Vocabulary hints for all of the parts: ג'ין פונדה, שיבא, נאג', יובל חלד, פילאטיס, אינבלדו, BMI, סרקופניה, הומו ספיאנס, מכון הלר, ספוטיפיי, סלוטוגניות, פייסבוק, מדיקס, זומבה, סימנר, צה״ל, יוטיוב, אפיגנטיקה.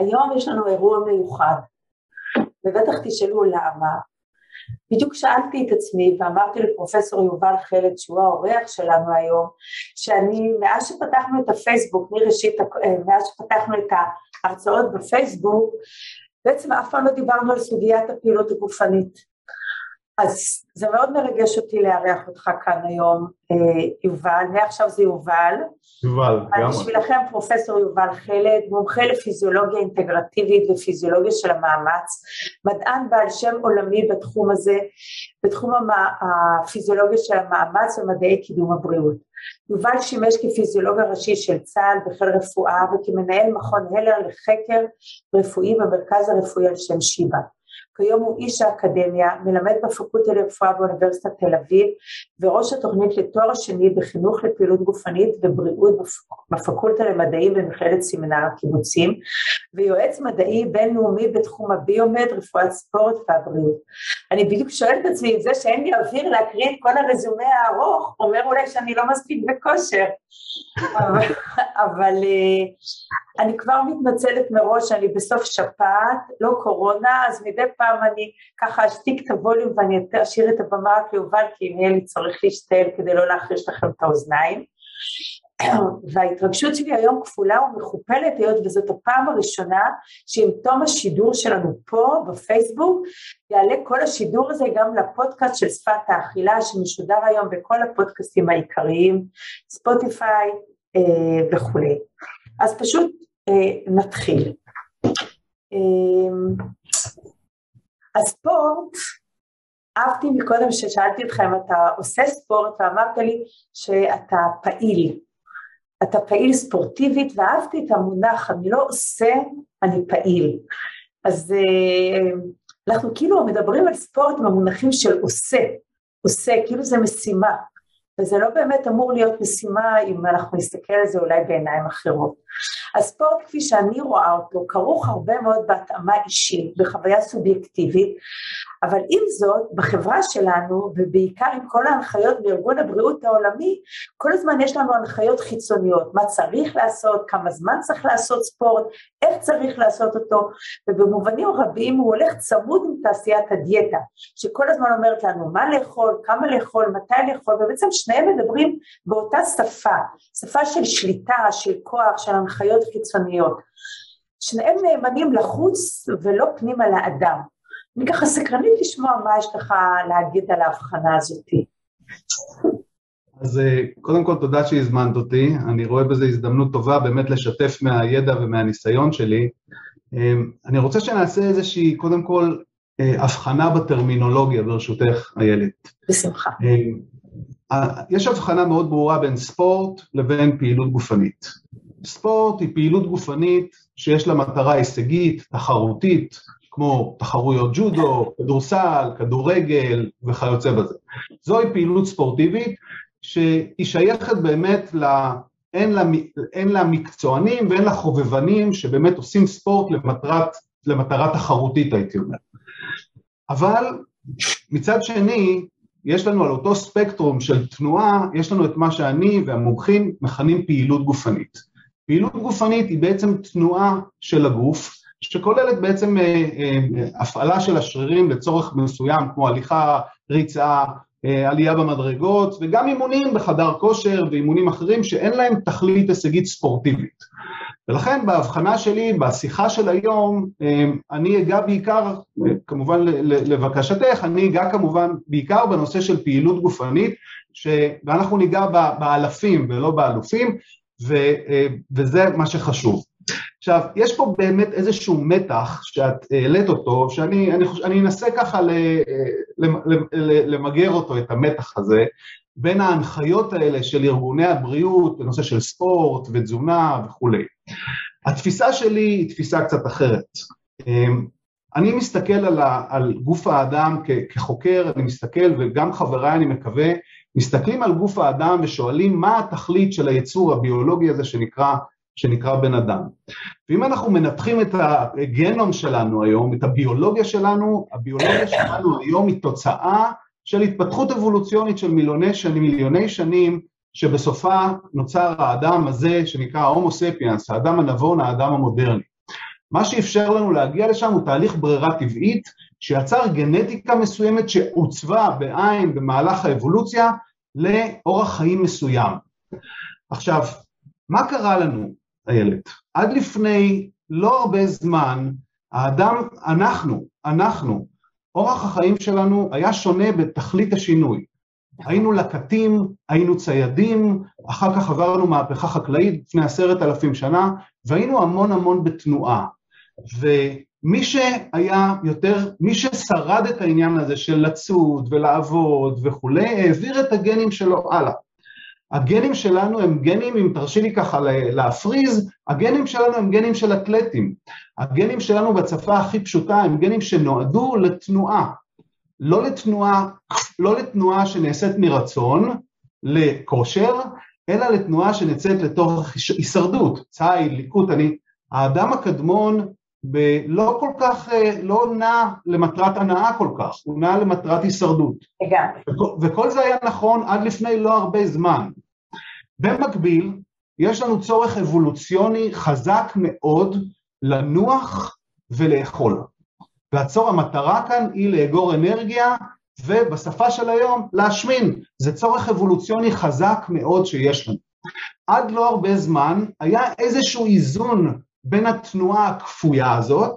היום יש לנו אירוע מיוחד, ובטח תשאלו למה. בדיוק שאלתי את עצמי ואמרתי לפרופסור יובל חלד, שהוא האורח שלנו היום, שאני מאז שפתחנו את הפייסבוק, מאז שפתחנו את ההרצאות בפייסבוק, בעצם אף פעם לא דיברנו על סוגיית הפעילות הגופנית. אז זה מאוד מרגש אותי לארח אותך כאן היום, יובל, ועכשיו זה יובל. יובל, גם. בשבילכם פרופסור יובל חלד, מומחה לפיזיולוגיה אינטגרטיבית ופיזיולוגיה של המאמץ, מדען בעל שם עולמי בתחום הזה, בתחום הפיזיולוגיה של המאמץ ומדעי קידום הבריאות. יובל שימש כפיזיולוג הראשי של צה"ל בחיל רפואה וכמנהל מכון הלר לחקר רפואי במרכז הרפואי על שם שיבא. כיום הוא איש האקדמיה, מלמד בפקולטה לרפואה באוניברסיטת תל אביב, וראש התוכנית לתואר שני בחינוך לפעילות גופנית ובריאות בפקולטה למדעים במכללת סימנר הקיבוצים, ויועץ מדעי בינלאומי בתחום הביומד, רפואת ספורט והבריאות. אני בדיוק שואלת את עצמי, את זה שאין לי אוויר להקריא את כל הרזומה הארוך, אומר אולי שאני לא מספיק בכושר, אבל אני כבר מתנצלת מראש, אני בסוף שפעת, לא קורונה, אז מדי פעם אני ככה אשתיק את הווליום ואני אשאיר את הבמה רק ליובל, כי אם יהיה לי צריך להשתעל כדי לא להחריש לכם את האוזניים. וההתרגשות שלי היום כפולה ומכופלת, היות וזאת הפעם הראשונה שעם תום השידור שלנו פה בפייסבוק, יעלה כל השידור הזה גם לפודקאסט של שפת האכילה, שמשודר היום בכל הפודקאסטים העיקריים, ספוטיפיי וכו'. אז פשוט נתחיל. הספורט, אהבתי מקודם ששאלתי אותך אם אתה עושה ספורט, ואמרת לי שאתה פעיל. אתה פעיל ספורטיבית, ואהבתי את המונח, אני לא עושה, אני פעיל. אז אנחנו כאילו מדברים על ספורט במונחים של עושה, עושה, כאילו זה משימה, וזה לא באמת אמור להיות משימה, אם אנחנו נסתכל על זה אולי בעיניים אחרות. הספורט כפי שאני רואה אותו, כרוך הרבה מאוד בהתאמה אישית, בחוויה סובייקטיבית, אבל עם זאת, בחברה שלנו, ובעיקר עם כל ההנחיות בארגון הבריאות העולמי, כל הזמן יש לנו הנחיות חיצוניות, מה צריך לעשות, כמה זמן צריך לעשות ספורט, איך צריך לעשות אותו, ובמובנים רבים הוא הולך צמוד עם תעשיית הדיאטה, שכל הזמן אומרת לנו מה לאכול, כמה לאכול, מתי לאכול, ובעצם שניהם מדברים באותה שפה, שפה של שליטה, של כוח, של הנחיות חיצוניות. שניהם נאמנים לחוץ ולא פנים על האדם. אני ככה סקרנית לשמוע מה יש לך להגיד על ההבחנה הזאת. אז קודם כל תודה שהזמנת אותי, אני רואה בזה הזדמנות טובה באמת לשתף מהידע ומהניסיון שלי. אני רוצה שנעשה איזושהי קודם כל הבחנה בטרמינולוגיה ברשותך איילת. בשמחה. יש הבחנה מאוד ברורה בין ספורט לבין פעילות גופנית. ספורט היא פעילות גופנית שיש לה מטרה הישגית, תחרותית, כמו תחרויות ג'ודו, כדורסל, כדורגל וכיוצא בזה. זוהי פעילות ספורטיבית שהיא שייכת באמת אין לה מקצוענים ואין לה חובבנים שבאמת עושים ספורט למטרה תחרותית הייתי אומר. אבל מצד שני יש לנו על אותו ספקטרום של תנועה, יש לנו את מה שאני והמומחים מכנים פעילות גופנית. פעילות גופנית היא בעצם תנועה של הגוף, שכוללת בעצם הפעלה של השרירים לצורך מסוים, כמו הליכה, ריצה, עלייה במדרגות, וגם אימונים בחדר כושר ואימונים אחרים שאין להם תכלית הישגית ספורטיבית. ולכן בהבחנה שלי, בשיחה של היום, אני אגע בעיקר, כמובן לבקשתך, אני אגע כמובן בעיקר בנושא של פעילות גופנית, ואנחנו ניגע באלפים ולא באלופים, וזה מה שחשוב. עכשיו, יש פה באמת איזשהו מתח שאת העלית אותו, שאני אנסה ככה למגר אותו, את המתח הזה, בין ההנחיות האלה של ארגוני הבריאות, בנושא של ספורט ותזונה וכו'. התפיסה שלי היא תפיסה קצת אחרת. אני מסתכל על גוף האדם כחוקר, אני מסתכל וגם חבריי אני מקווה, מסתכלים על גוף האדם ושואלים מה התכלית של היצור הביולוגי הזה שנקרא בן אדם. ואם אנחנו מנתחים את הגנום שלנו היום, את הביולוגיה שלנו, הביולוגיה שלנו היום היא תוצאה של התפתחות אבולוציונית של מיליוני שנים, שבסופה נוצר האדם הזה שנקרא הומו ספיאנס, האדם הנבון, האדם המודרני. מה שאפשר לנו להגיע לשם הוא תהליך ברירה טבעית, שיצר גנטיקה מסוימת שעוצבה בעין במהלך האבולוציה לאורח חיים מסוים. עכשיו, מה קרה לנו, איילת? עד לפני לא הרבה זמן, האדם, אנחנו, אורח החיים שלנו היה שונה בתכלית השינוי. היינו לקטים, היינו ציידים, אחר כך עברנו מהפכה חקלאית לפני 10,000 שנה, והיינו המון המון בתנועה. ומי שהיה יותר, מי ששרד את העניין הזה של לצוד ולעבוד וכו', העביר את הגנים שלו הלאה. הגנים שלנו הם גנים, אם תרשי לי ככה להפריז, הגנים שלנו הם גנים של אתלטים. הגנים שלנו בצפה הכי פשוטה הם גנים שנועדו לתנועה. לא לתנועה שנעשית מרצון לכושר, אלא לתנועה שנצאת לתוך הישרדות, צייד, ליקוט. האדם הקדמון לא כל כך, לא נע למטרת הנאה כל כך, הוא נע למטרת הישרדות. וכל זה היה נכון עד לפני לא הרבה זמן. במקביל, יש לנו צורך אבולוציוני חזק מאוד לנוח ולאכול. המטרה כאן היא לאגור אנרגיה, ובשפה של היום להשמין. זה צורך אבולוציוני חזק מאוד שיש לנו. עד לא הרבה זמן היה איזשהו איזון בין התנועה הכפויה הזאת,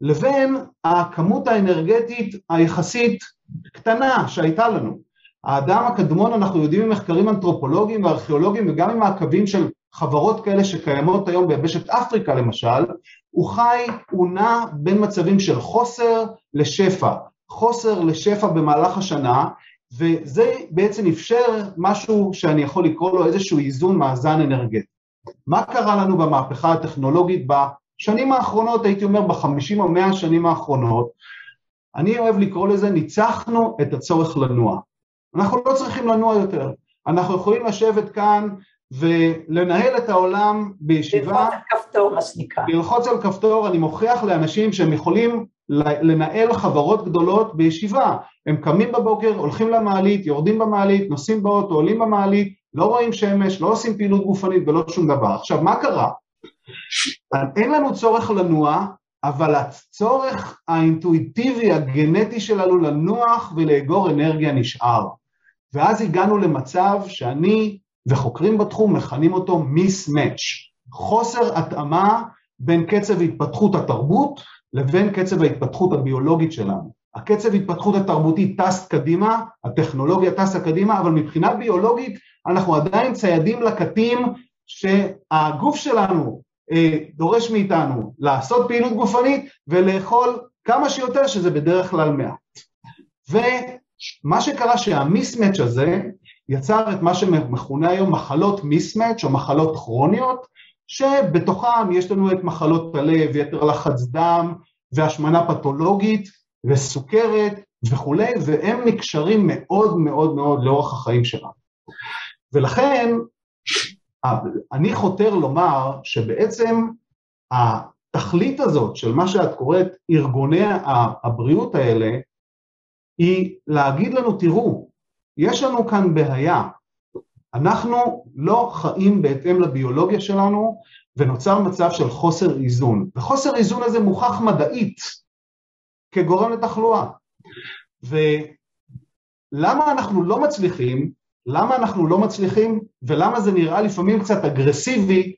לבין הכמות האנרגטית היחסית קטנה שהייתה לנו. האדם הקדמון, אנחנו יודעים ממחקרים אנתרופולוגיים וארכיאולוגיים, וגם ממעקבים של חברות כאלה שקיימות היום ביבשת אפריקה למשל, הוא חי, הוא נע בין מצבים של חוסר לשפע, חוסר לשפע במהלך השנה, וזה בעצם אפשר משהו שאני יכול לקרוא לו איזשהו איזון מאזן אנרגטי. מה קרה לנו במהפכה הטכנולוגית בשנים האחרונות, הייתי אומר ב50 או 100 השנים האחרונות? אני אוהב לקרוא לזה, ניצחנו את הצורך לנוע. אנחנו לא צריכים לנוע יותר, אנחנו יכולים לשבת כאן, ולנהל את העולם בישיבה, ללחוץ על כפתור, מה שנקרא. ללחוץ על כפתור, אני מוכיח לאנשים שהם יכולים לנהל חברות גדולות בישיבה. הם קמים בבוקר, הולכים למעלית, יורדים במעלית, נוסעים באוטו, עולים במעלית, לא רואים שמש, לא עושים פעילות גופנית ולא שום דבר. עכשיו, מה קרה? אין לנו צורך לנוע, אבל הצורך האינטואיטיבי, הגנטי שלנו לנוח ולאגור אנרגיה נשאר. ואז הגענו למצב שאני, וחוקרים בתחום מכנים אותו mismatch, חוסר התאמה בין קצב התפתחות התרבות לבין קצב ההתפתחות הביולוגית שלנו. הקצב התפתחות התרבותי טס קדימה, הטכנולוגיה טסה קדימה, אבל מבחינה ביולוגית אנחנו עדיין ציידים לקטים שהגוף שלנו דורש מאיתנו לעשות פעילות גופנית ולאכול כמה שיותר, שזה בדרך כלל מעט. ומה שקרה שהמיסמאץ' הזה יצר את מה שמכונה היום מחלות מיסמאץ' או מחלות כרוניות, שבתוכם יש לנו את מחלות הלב, יתר לחץ דם והשמנה פתולוגית וסוכרת וכו', והם נקשרים מאוד מאוד מאוד לאורך החיים שלנו. ולכן אני חותר לומר שבעצם התכלית הזאת של מה שאת קוראת ארגוני הבריאות האלה, היא להגיד לנו, תראו, יש לנו כאן בעיה, אנחנו לא חיים בהתאם לביולוגיה שלנו, ונוצר מצב של חוסר איזון, וחוסר איזון הזה מוכח מדעית, כגורם לתחלואה. ולמה אנחנו לא מצליחים, ולמה זה נראה לפעמים קצת אגרסיבי,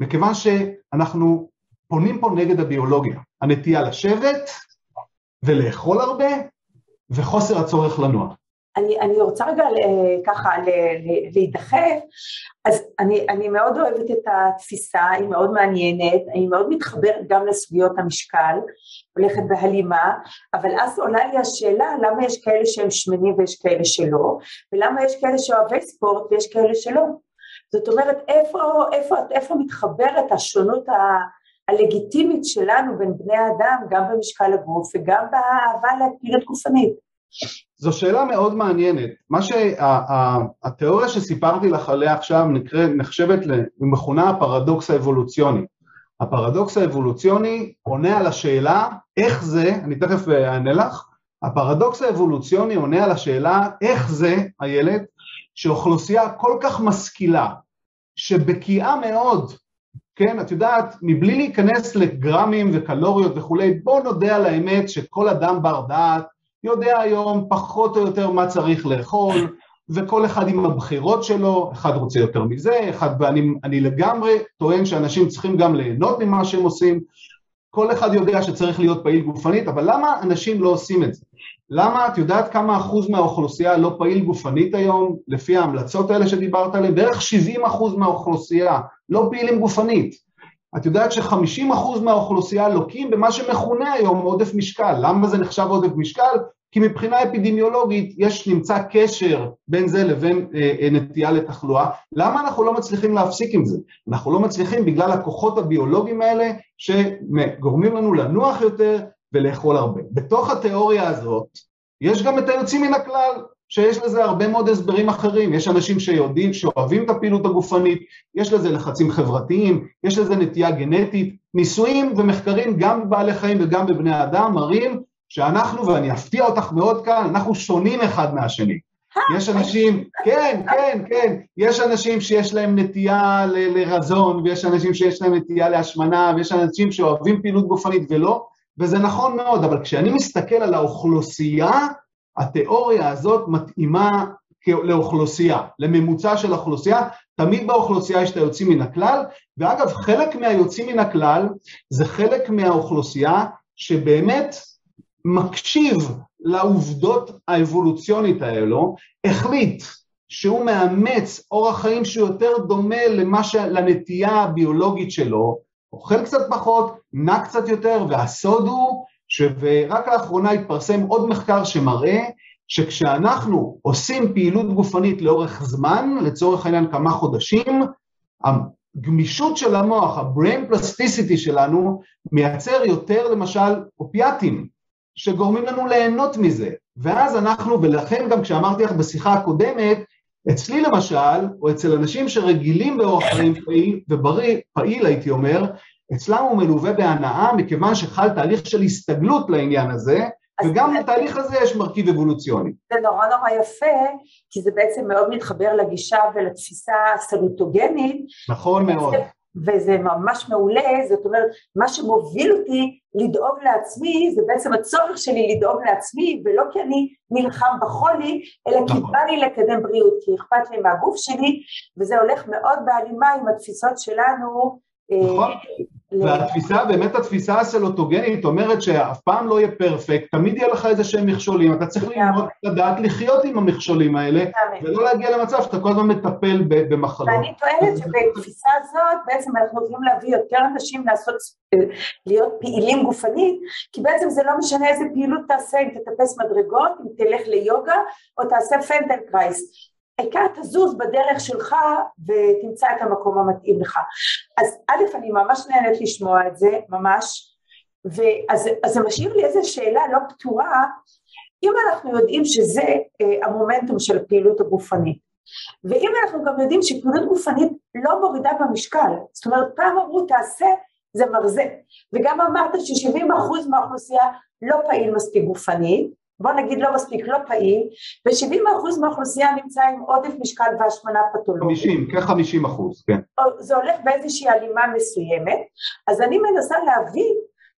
מכיוון שאנחנו פונים פה נגד הביולוגיה, הנטייה לשבת, ולאכול הרבה, וחוסר הצורך לנוע. אני רוצה רגע ככה להידחף, אז אני מאוד אוהבת את התפיסה, היא מאוד מעניינת, היא מאוד מתחברת גם לסוגיות המשקל, הולכת בהלימה, אבל אז עולה לי השאלה, למה יש כאלה שהם שמנים ויש כאלה שלא, ולמה יש כאלה שאוהבי ספורט ויש כאלה שלא. זאת אומרת, איפה מתחברת השונות הלגיטימית שלנו בין בני האדם, גם במשקל הגוף וגם באהבה לפעילות גופנית? זו שאלה מאוד מעניינת. מה שהתיאוריה שסיפרתי לך עליה עכשיו נחשבת למכונה הפרדוקס האבולוציוני. הפרדוקס האבולוציוני עונה על השאלה איך זה, אני תכף אענה לך, הפרדוקס האבולוציוני עונה על השאלה איך זה, איילת, שאוכלוסייה כל כך משכילה, שבקיאה מאוד כן, את יודעת, מבלי להיכנס לגרמים וקלוריות וכולי, בוא נודה על האמת שכל אדם בר דעת יודע היום פחות או יותר מה צריך לאכול, וכל אחד עם הבחירות שלו, אחד רוצה יותר מזה, ואני לגמרי טוען שאנשים צריכים גם ליהנות ממה שהם עושים, כל אחד יודע שצריך להיות פעיל גופנית, אבל למה אנשים לא עושים את זה? למה את יודעת כמה אחוז מהאוכלוסייה לא פעיל גופנית היום, לפי ההמלצות האלה שדיברת עליהן, בערך 70% מהאוכלוסייה לא פעילים גופנית. את יודעת ש50% מהאוכלוסייה לוקים במה שמכונה היום עודף משקל. למה זה נחשב עודף משקל? כי מבחינה אפידמיולוגית יש נמצא קשר בין זה לבין נטייה לתחלואה. למה אנחנו לא מצליחים להפסיק עם זה? אנחנו לא מצליחים בגלל הכוחות הביולוגיים האלה שגורמים לנו לנוח יותר ולאכול הרבה. בתוך התיאוריה הזאת יש גם את היוצאים מן הכלל שיש לזה הרבה מאוד הסברים אחרים, יש אנשים שיודעים, שאוהבים את הפעילות הגופנית, יש לזה לחצים חברתיים, יש לזה נטייה גנטית, ניסויים ומחקרים גם בבעלי חיים וגם בבני אדם מראים שאנחנו, ואני אפתיע אותך מאוד כאן, אנחנו שונים אחד מהשני. יש אנשים, כן, יש אנשים שיש להם נטייה לרזון, ויש אנשים שיש להם נטייה להשמנה, ויש אנשים שאוהבים פעילות גופנית ולא, וזה נכון מאוד, אבל כשאני מסתכל על האוכלוסייה, התיאוריה הזאת מתאימה לאוכלוסייה, לממוצע של אוכלוסייה, תמיד באוכלוסייה יש את היוצאים מן הכלל, ואגב, חלק מהיוצאים מן הכלל, זה חלק מהאוכלוסייה שבאמת מקשיב לעובדות האבולוציונית האלו, החליט שהוא מאמץ אורח חיים שיותר דומה לנטייה הביולוגית שלו, אוכל קצת פחות, נע קצת יותר, והסוד הוא, ורק לאחרונה התפרסם עוד מחקר שמראה שכשאנחנו עושים פעילות גופנית לאורך זמן, לצורך העניין כמה חודשים, הגמישות של המוח, ה-brain plasticity שלנו, מייצר יותר למשל אופיאטים, שגורמים לנו ליהנות מזה. ואז אנחנו, ולכן גם כשאמרתי לך בשיחה הקודמת, אצלי למשל, או אצל אנשים שרגילים באורח חיים פעיל, ובריא, פעיל הייתי אומר, אצלם הוא מלווה בהנאה, מכיוון שחל תהליך של הסתגלות לעניין הזה, וגם לתהליך הזה יש מרכיב אבולוציוני. זה נורא נורא יפה, כי זה בעצם מאוד מתחבר לגישה ולתפיסה סלוטוגנית. נכון מאוד. וזה ממש מעולה, זאת אומרת, מה שמוביל אותי לדאוג לעצמי, זה בעצם הצורך שלי לדאוג לעצמי, ולא כי אני נלחם בחולי, אלא כי בא לי לקדם בריאות, כי אכפת לי מהגוף שלי, וזה הולך מאוד בהלימה עם התפיסות שלנו. נכון, והתפיסה, באמת התפיסה הסלוטוגנית אומרת שאף פעם לא יהיה פרפקט, תמיד יהיה לך איזה שהם מכשולים, אתה צריך ללמוד לדעת לחיות עם המכשולים האלה, ולא להגיע למצב שאתה כל הזמן מטפל במחלות. ואני טוענת שבתפיסה הזאת בעצם אנחנו יכולים להביא יותר אנשים להיות פעילים גופנית, כי בעצם זה לא משנה איזה פעילות תעשה, אם תטפס מדרגות, אם תלך ליוגה, או תעשה פנטנקרייס. העיקר תזוז בדרך שלך ותמצא את המקום המתאים לך. אז א', אני ממש נהנית לשמוע את זה, ממש, אז זה משאיר לי איזו שאלה לא פתורה, אם אנחנו יודעים שזה המומנטום של הפעילות הגופנית, ואם אנחנו גם יודעים שפעילות גופנית לא מורידה במשקל, זאת אומרת, פעם אמרו תעשה, זה מרזה, וגם אמרת ש70% מהאוכלוסייה לא פעיל מספיק גופנית, בוא נגיד לא מספיק, לא פעיל, ו-70% מהאוכלוסייה נמצא עם עודף משקל והשמנה פתולוגית. 50%, כן. זה הולך באיזושהי אלימה מסוימת, אז אני מנסה להבין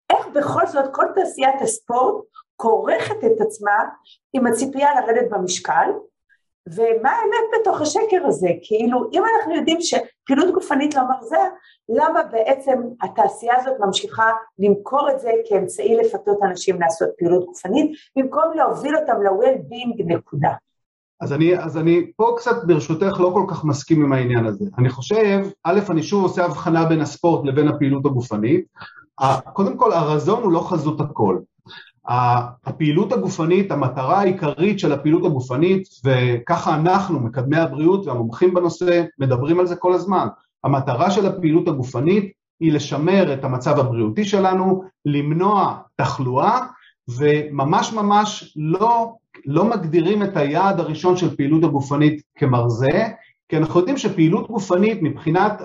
איך בכל זאת כל תעשיית הספורט כורכת את עצמה עם הציפייה לרדת במשקל, ומה האמת בתוך השקר הזה? כאילו, אם אנחנו יודעים שפעילות גופנית לא מרזה, למה בעצם התעשייה הזאת ממשיכה למכור את זה כאמצעי לפתות אנשים לעשות פעילות גופנית, במקום להוביל אותם ל-well-being נקודה? אז אני פה קצת ברשותך לא כל כך מסכים עם העניין הזה. אני חושב, א', אני שוב עושה הבחנה בין הספורט לבין הפעילות הגופנית. קודם כל, הרזון הוא לא חזות הכל. הפעילות הגופנית, המטרה העיקרית של הפעילות הגופנית, וככה אנחנו, מקדמי הבריאות והמומחים בנושא, מדברים על זה כל הזמן. המטרה של הפעילות הגופנית היא לשמר את המצב הבריאותי שלנו, למנוע תחלואה, וממש ממש לא מגדירים את היעד הראשון של פעילות הגופנית כמרזה, כי אנחנו יודעים שפעילות גופנית מבחינת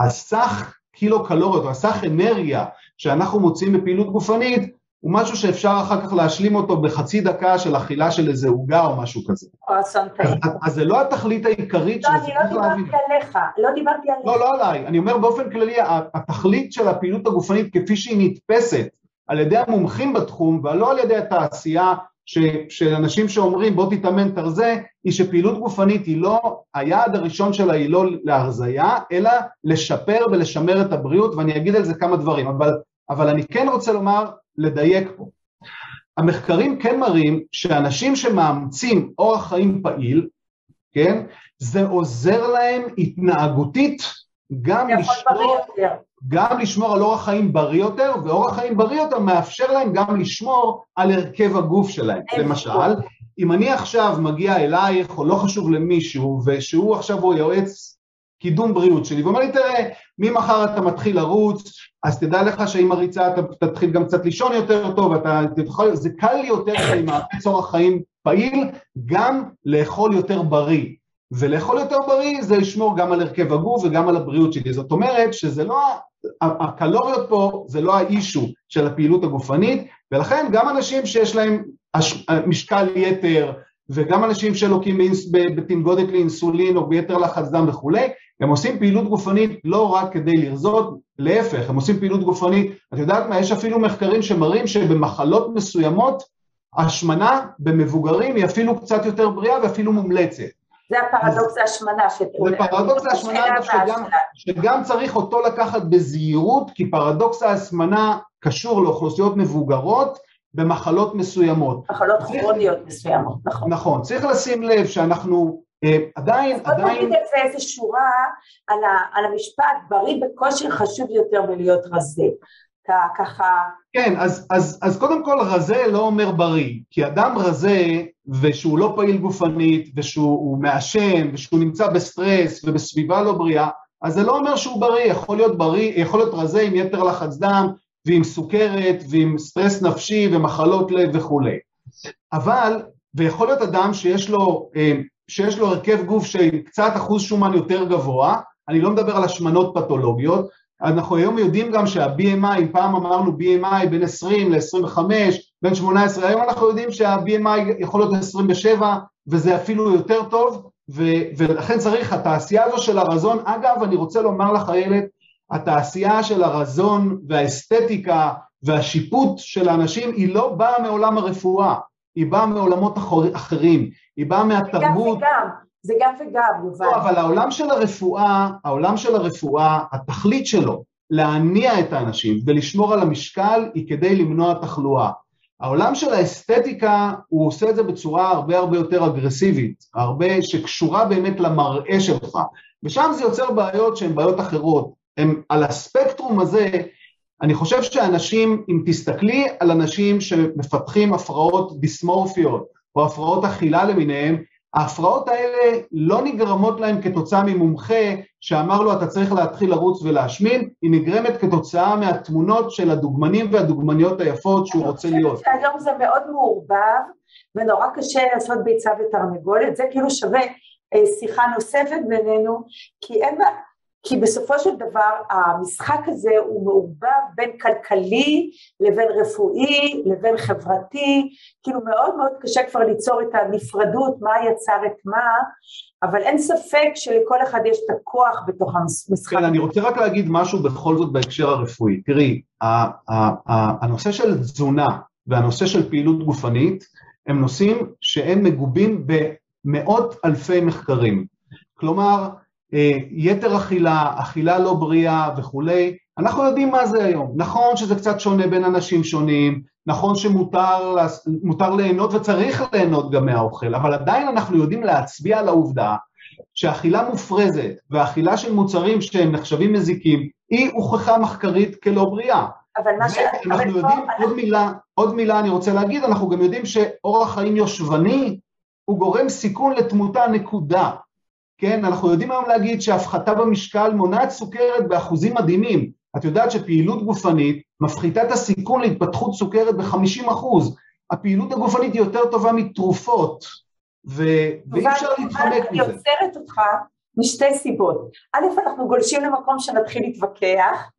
הסך קילו קלוריות, או הסך אנרגיה שאנחנו מוצאים בפעילות גופנית, הוא משהו שאפשר אחר כך להשלים אותו בחצי דקה של אכילה של איזה עוגה או משהו כזה. או הסנטאים. אז זה לא התכלית העיקרית. לא, אני לא דיברתי עליך, לא דיברתי עליך. לא, לא עליי, אני אומר באופן כללי, התכלית של הפעילות הגופנית כפי שהיא נתפסת, על ידי המומחים בתחום, ולא על ידי התעשייה של אנשים שאומרים, בוא תתאמן תרזה, היא שפעילות גופנית היא לא, היעד הראשון שלה היא לא להרזיה, אלא לשפר ולשמר את הבריאות, ואני אגיד על זה כמה דברים, אבל אני כן רוצה לומר, לדייק פה. המחקרים כן מראים שאנשים שמאמצים אורח חיים פעיל, כן, זה עוזר להם התנהגותית גם לשמור על אורח חיים בריא יותר, ואורח חיים בריא יותר מאפשר להם גם לשמור על הרכב הגוף שלהם. למשל, אם אני עכשיו מגיע אלייך או לא חשוב למישהו, ושהוא עכשיו הוא יועץ קידום בריאות שלי, ואומר לי תראה, ממחר אתה מתחיל לרוץ, אז תדע לך שעם הריצה אתה תתחיל גם קצת לישון יותר טוב, זה קל לי יותר עם אורח חיים פעיל, גם לאכול יותר בריא. ולאכול יותר בריא זה לשמור גם על הרכב הגוף וגם על הבריאות שלי. זאת אומרת שזה לא, הקלוריות פה זה לא האישו של הפעילות הגופנית, ולכן גם אנשים שיש להם משקל יתר, וגם אנשים שלוקים בתנגודת לאינסולין או ביתר לחץ דם וכו', הם עושים פעילות גופנית לא רק כדי לרזות, להפך, הם עושים פעילות גופנית, את יודעת מה, יש אפילו מחקרים שמראים שבמחלות מסוימות, השמנה במבוגרים היא אפילו קצת יותר בריאה ואפילו מומלצת. זה הפרדוקס ההשמנה. זה פרדוקס ההשמנה שגם צריך אותו לקחת בזהירות, כי פרדוקס ההשמנה קשור לאוכלוסיות מבוגרות, במחלות מסוימות. מחלות כרוניות מסוימות, נכון. נכון, צריך לשים לב שאנחנו עדיין... בוא נגיד את זה איזו שורה על המשפט, בריא בכושר חשוב יותר מלהיות רזה. אתה ככה... כן, אז קודם כל רזה לא אומר בריא, כי אדם רזה ושהוא לא פעיל גופנית, ושהוא מאשם, ושהוא נמצא בסטרס ובסביבה לא בריאה, אז זה לא אומר שהוא בריא, יכול להיות רזה עם יתר לחץ דם, ועם סוכרת, ועם סטרס נפשי, ומחלות לב וכו'. אבל, ויכול להיות אדם שיש לו הרכב גוף של קצת אחוז שומן יותר גבוה, אני לא מדבר על השמנות פתולוגיות, אנחנו היום יודעים גם שה-BMI, אם פעם אמרנו BMI בין 20 ל-25, בין 18, היום אנחנו יודעים שה-BMI יכול להיות 27, וזה אפילו יותר טוב, ולכן צריך התעשייה הזו של הרזון. אגב, אני רוצה לומר לך הילד, התעשייה של הרזון והאסתטיקה והשיפוט של האנשים היא לא באה מעולם הרפואה, היא באה מעולמות אחרים, היא באה מהתרבות. זה גם וגם. לא, אבל העולם של הרפואה, התכלית שלו להניע את האנשים ולשמור על המשקל היא כדי למנוע תחלואה. העולם של האסתטיקה הוא עושה את זה בצורה הרבה הרבה יותר אגרסיבית, הרבה שקשורה באמת למראה שלך, ושם זה יוצר בעיות שהן בעיות אחרות. על הספקטרום הזה, אני חושב שאנשים, אם תסתכלי על אנשים שמפתחים הפרעות דיסמורפיות, או הפרעות אכילה למיניהם, ההפרעות האלה לא נגרמות להם כתוצאה ממומחה, שאמר לו אתה צריך להתחיל לרוץ ולהשמין, היא נגרמת כתוצאה מהתמונות של הדוגמנים והדוגמניות היפות שהוא רוצה להיות. היום זה מאוד מעורבב, ונורא קשה לעשות ביצה ותרנגולת, זה כאילו שווה שיחה נוספת בינינו, כי בסופו של דבר המשחק הזה הוא מעורבב בין כלכלי לבין רפואי לבין חברתי, כאילו מאוד מאוד קשה כבר ליצור את הנפרדות, מה יצר את מה, אבל אין ספק שלכל אחד יש את הכוח בתוך המשחק. כן, אני רוצה רק להגיד משהו בכל זאת בהקשר הרפואי. תראי, הנושא של תזונה והנושא של פעילות גופנית, הם נושאים שהם מגובים במאות אלפי מחקרים. כלומר, יתר אכילה, אכילה לא בריאה וכולי, אנחנו יודעים מה זה היום. נכון שזה קצת שונה בין אנשים שונים, נכון שמותר ליהנות וצריך ליהנות גם מהאוכל, אבל עדיין אנחנו יודעים להצביע על העובדה שהאכילה מופרזת והאכילה של מוצרים שהם נחשבים מזיקים, היא הוכחה מחקרית כלא בריאה. אנחנו יודעים, עוד מילה אני רוצה להגיד, אנחנו גם יודעים שאורח חיים יושבני הוא גורם סיכון לתמותה נקודה. כן, אנחנו יודעים היום להגיד שהפחתה במשקל מונעת סוכרת באחוזים מדהימים. את יודעת שפעילות גופנית מפחיתה את הסיכון להתפתחות סוכרת ב-50%. הפעילות הגופנית היא יותר טובה מתרופות, ואי אפשר להתחמק מזה. אני עוצרת אותך משתי סיבות. א', אנחנו גולשים למקום שנתחיל להתווכח,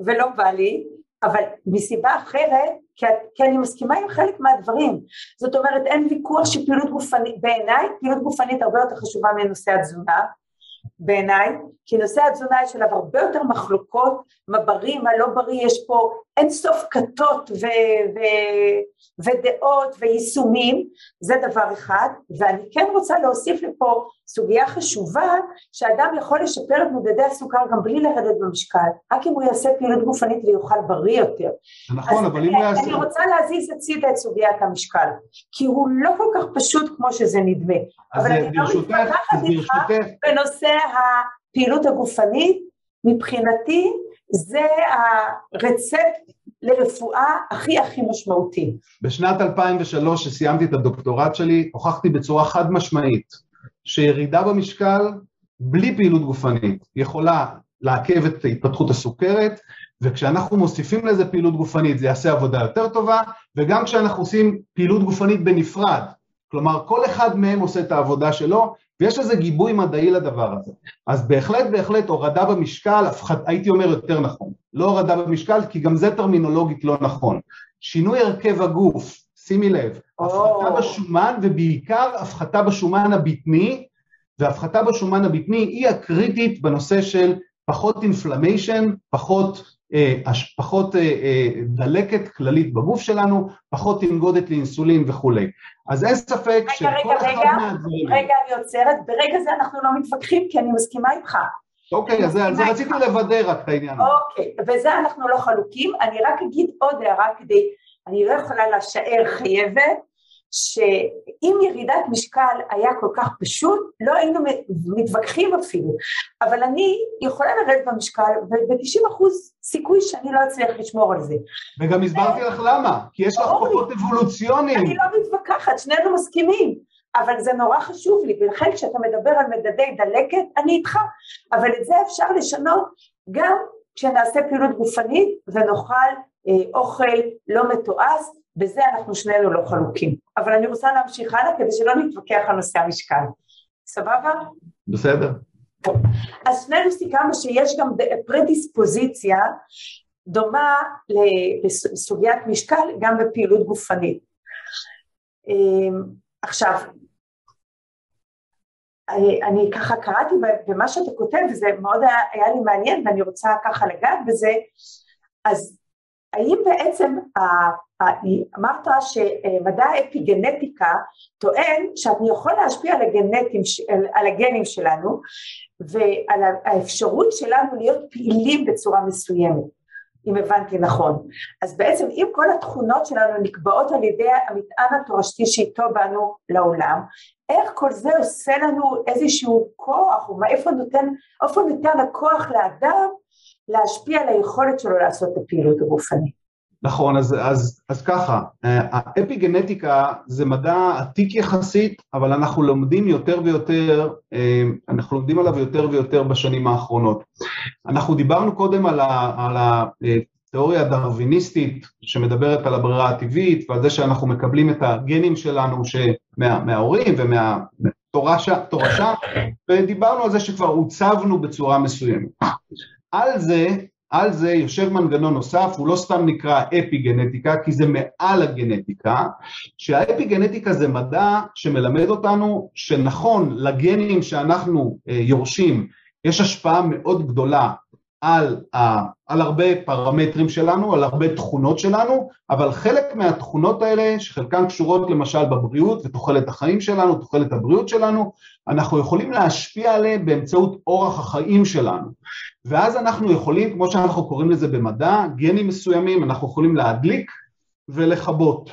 ולא בא לי, אבל מסיבה אחרת, כי אני מסכימה עם חלק מהדברים, זאת אומרת, אין ויכוח שפעילות גופנית, בעיניי, פעילות גופנית הרבה יותר חשובה מנושא התזונה, בעיניי, כי נושא התזונה יש עליו הרבה יותר מחלוקות, מה בריא, מה לא בריא, יש פה אין סוף כתות ודעות ויישומים, זה דבר אחד, ואני כן רוצה להוסיף לפה סוגיה חשובה, שאדם יכול לשפר את מדדי הסוכר גם בלי לרדת במשקל, רק אם הוא יעשה פעילות גופנית ויוכל בריא יותר. נכון, אבל אם יעשה... אני רוצה להזיז הצידה את סוגיית המשקל, כי הוא לא כל כך פשוט כמו שזה נדמה, אבל אני לא מתפתחת איתך בנושא הפעילות הגופנית, מבחינתי, זה הרצפט לרפואה הכי הכי משמעותי. בשנת 2003 שסיימתי את הדוקטורט שלי, הוכחתי בצורה חד משמעית, שירידה במשקל בלי פעילות גופנית יכולה לעכב את התפתחות הסוכרת, וכשאנחנו מוסיפים לזה פעילות גופנית זה יעשה עבודה יותר טובה, וגם כשאנחנו עושים פעילות גופנית בנפרד, כלומר כל אחד מהם עושה את העבודה שלו, ויש איזה גיבוי מדעי לדבר הזה. אז בהחלט הורדה במשקל, הייתי אומר יותר נכון, לא הורדה במשקל, כי גם זה טרמינולוגית לא נכון. שינוי הרכב הגוף, שימי לב, הפחתה בשומן, ובעיקר הפחתה בשומן הבטני, והפחתה בשומן הבטני היא הקריטית בנושא של פחות אינפלמיישן, פחות דלקת כללית בגוף שלנו, פחות תנגודת לאינסולין וכולי. אז אין ספק שכל אחד מהדברים... רגע, אני עוצרת, ברגע זה אנחנו לא מתווכחים, כי אני מסכימה איתך. אוקיי, אז רציתי לוודא רק את העניין. אוקיי, וזה אנחנו לא חלוקים, אני רק אגיד עוד הערה כדי, אני לא יכולה לשער חייבת, שאם ירידת משקל היה כל כך פשוט, לא היינו מתווכחים אפילו, אבל אני יכולה לרדת במשקל, וב-90% סיכוי שאני לא אצליח לשמור על זה. וגם הסברתי לך למה, כי יש לך כוחות אבולוציוניים. אני לא מתווכחת, שנינו מסכימים, אבל זה נורא חשוב לי, ולכן כשאתה מדבר על מדדי דלקת, אני איתך, אבל את זה אפשר לשנות גם כשנעשה פעילות גופנית, ונאכל אוכל לא מתועש, בזה אנחנו שנינו לא חלוקים. אבל אני רוצה להמשיך הלאה, כדי שלא נתווכח על נושא המשקל. סבבה? בסדר. טוב. אז שנינו סיכמנו שיש גם פרדיספוזיציה, דומה לסוגיית משקל, גם בפעילות גופנית. עכשיו, אני ככה קראתי במה שאתה כותב, וזה מאוד היה לי מעניין, ואני רוצה ככה לגעת בזה, אז האם בעצם, אמרת שמדע האפיגנטיקה טוען שאנחנו יכולים להשפיע על הגנים שלנו, ועל האפשרות שלנו להיות פעילים בצורה מסוימת, אם הבנתי נכון. אז בעצם אם כל התכונות שלנו נקבעות על ידי המטען התורשתי שאיתו באנו לעולם, איך כל זה עושה לנו איזשהו כוח, איפה ניתן הכוח לאדם, להשפיע על היכולת שלו לעשות את הפעילות הגופנית. נכון, אז ככה, האפיגנטיקה זה מדע עתיק יחסית, אבל אנחנו לומדים יותר ויותר, אנחנו לומדים עליו יותר ויותר בשנים האחרונות. אנחנו דיברנו קודם על התיאוריה הדרוויניסטית, שמדברת על הברירה הטבעית, ועל זה שאנחנו מקבלים את הגנים שלנו מההורים ומהתורשה, ודיברנו על זה שכבר עוצבנו בצורה מסוימת. על זה יושב מנגנון נוסף, הוא לא סתם נקרא אפיגנטיקה, כי זה מעל הגנטיקה, שהאפיגנטיקה זה מדע שמלמד אותנו, שנכון לגנים שאנחנו יורשים, יש השפעה מאוד גדולה על הרבה פרמטרים שלנו, על הרבה תכונות שלנו, אבל חלק מהתכונות האלה, שחלקן קשורות למשל בבריאות, ותוחלת החיים שלנו, תוחלת הבריאות שלנו, אנחנו יכולים להשפיע עליהם באמצעות אורח החיים שלנו. ואז אנחנו יכולים, כמו שאנחנו קוראים לזה במדע, גנים מסוימים, אנחנו יכולים להדליק ולכבות.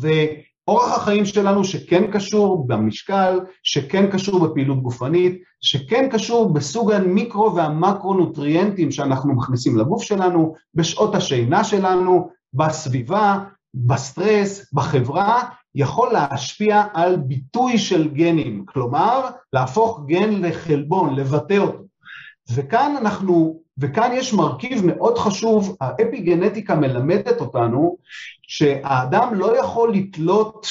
ואורח החיים שלנו שכן קשור במשקל, שכן קשור בפעילות גופנית, שכן קשור בסוג המיקרו והמקרונוטריאנטים שאנחנו מכניסים לגוף שלנו, בשעות השינה שלנו, בסביבה, בסטרס, בחברה, יכול להשפיע על ביטוי של גנים, כלומר להפוך גן לחלבון, לבטא אותו. וכאן יש מרכיב מאוד חשוב, האפיגנטיקה מלמדת אותנו, שהאדם לא יכול לתלות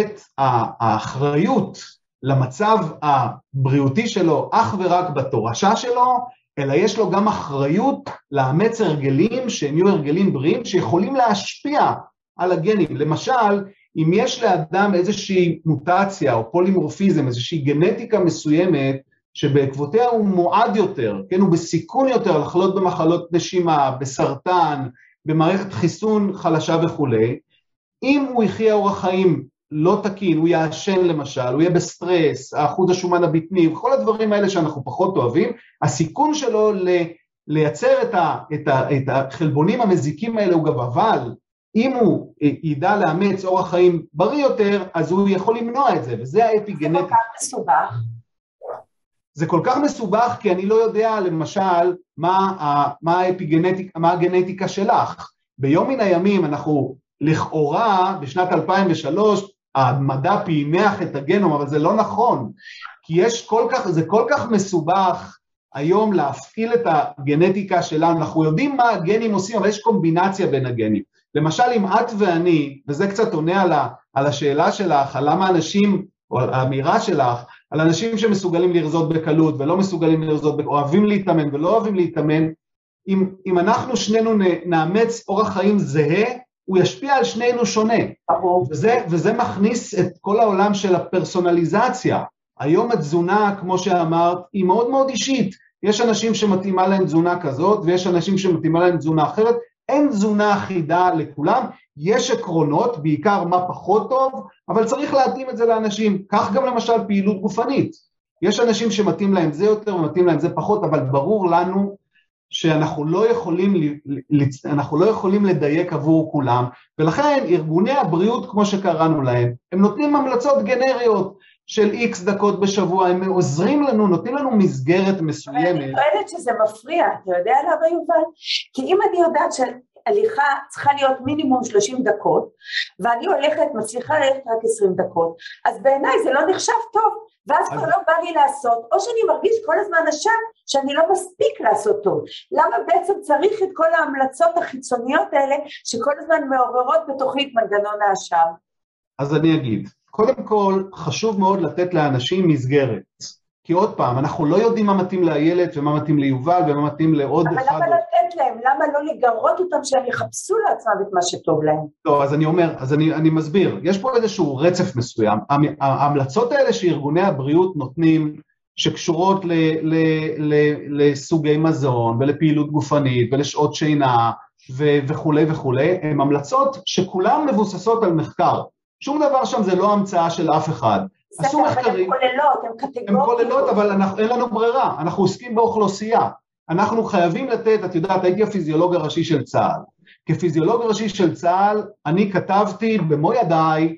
את האחריות למצב הבריאותי שלו, אך ורק בתורשה שלו, אלא יש לו גם אחריות לאמץ הרגלים שהם יהיו הרגלים בריאים שיכולים להשפיע על הגנים. למשל, אם יש לאדם איזושהי מוטציה או פולימורפיזם, איזושהי גנטיקה מסוימת שבעקבותיה הוא מועד יותר, כן, הוא בסיכון יותר לחלות במחלות נשימה, בסרטן, במערכת חיסון חלשה וכולי. אם הוא יחיה אורח חיים לא תקין, הוא יעשן למשל, הוא יהיה בסטרס, אחוז השומן הבטני, וכל הדברים האלה שאנחנו פחות אוהבים, הסיכון שלו לייצר את החלבונים המזיקים האלה הוא גבוה, אבל אם הוא ידע לאמץ אורח חיים בריא יותר, אז הוא יכול למנוע את זה, וזה האפיגנטיקה. זה כל כך מסובך. זה כל כך מסובך, כי אני לא יודע למשל מה הגנטיקה שלך. ביום מן הימים אנחנו לכאורה בשנת 2003 המדע פענח את הגנום, אבל זה לא נכון, כי יש כל כך, זה כל כך מסובך היום להפעיל את הגנטיקה שלנו. אנחנו יודעים מה הגנים עושים, אבל יש קומבינציה בין הגנים. למשל, אם את ואני, וזה קצת עונה על השאלה שלך, על למה אנשים, או על האמירה שלך, על אנשים שמסוגלים לרזות בקלות ולא מסוגלים לרזות, אוהבים להתאמן ולא אוהבים להתאמן, אם אנחנו שנינו נאמץ אורח חיים זהה, הוא ישפיע על שנינו שונה, וזה מכניס את כל העולם של הפרסונליזציה. היום התזונה, כמו שאמרת, היא מאוד מאוד אישית. יש אנשים שמתאימה להם תזונה כזאת, ויש אנשים שמתאימה להם תזונה אחרת, אין תזונה אחידה לכולם, יש עקרונות, בעיקר מה פחות טוב, אבל צריך להתאים את זה לאנשים. כך גם למשל פעילות גופנית. יש אנשים שמתאים להם זה יותר, ומתאים להם זה פחות, אבל ברור לנו שאנחנו לא יכולים לדייק עבור כולם, ולכן ארגוני הבריאות, כמו שקראנו להם, הם נותנים המלצות גנריות של איקס דקות בשבוע, הם עוזרים לנו, נותנים לנו מסגרת מסוימת. אני חושבת שזה מפריע, אתה יודע למה, יובל? כי אם אני יודעת שהליכה צריכה להיות מינימום 30 דקות, ואני מצליחה ללכת רק 20 דקות, אז בעיניי זה לא נחשב טוב, ואז כבר לא בא לי לעשות, או שאני מרגיש כל הזמן השם שאני לא מספיק לעשות טוב. למה בעצם צריך את כל ההמלצות החיצוניות האלה, שכל הזמן מעוררות בתוכנית מנגנון האשם? אז אני אגיד, קודם כל חשוב מאוד לתת לאנשים מסגרת, כי עוד פעם, אנחנו לא יודעים מה מתאים לילד, ומה מתאים ליובל, ומה מתאים לעוד אחד. אבל למה לתת להם? למה לא לגרות אותם שהם יחפשו לעצמם את מה שטוב להם? לא, אז אני אומר, אז אני מסביר. יש פה איזשהו רצף מסוים. ההמלצות האלה שארגוני הבריאות נותנים, שקשורות לסוגי מזון, ולפעילות גופנית, ולשעות שינה, וכולי וכולי, הן המלצות שכולן מבוססות על מחקר. שום דבר שם זה לא המצאה של אף אחד. עשו מחקרים, הם כוללות, אבל אין לנו ברירה, אנחנו עוסקים באוכלוסייה, אנחנו חייבים לתת, את יודעת, הייתי הפיזיולוג הראשי של צה"ל, כפיזיולוג הראשי של צה"ל, אני כתבתי במו ידיי,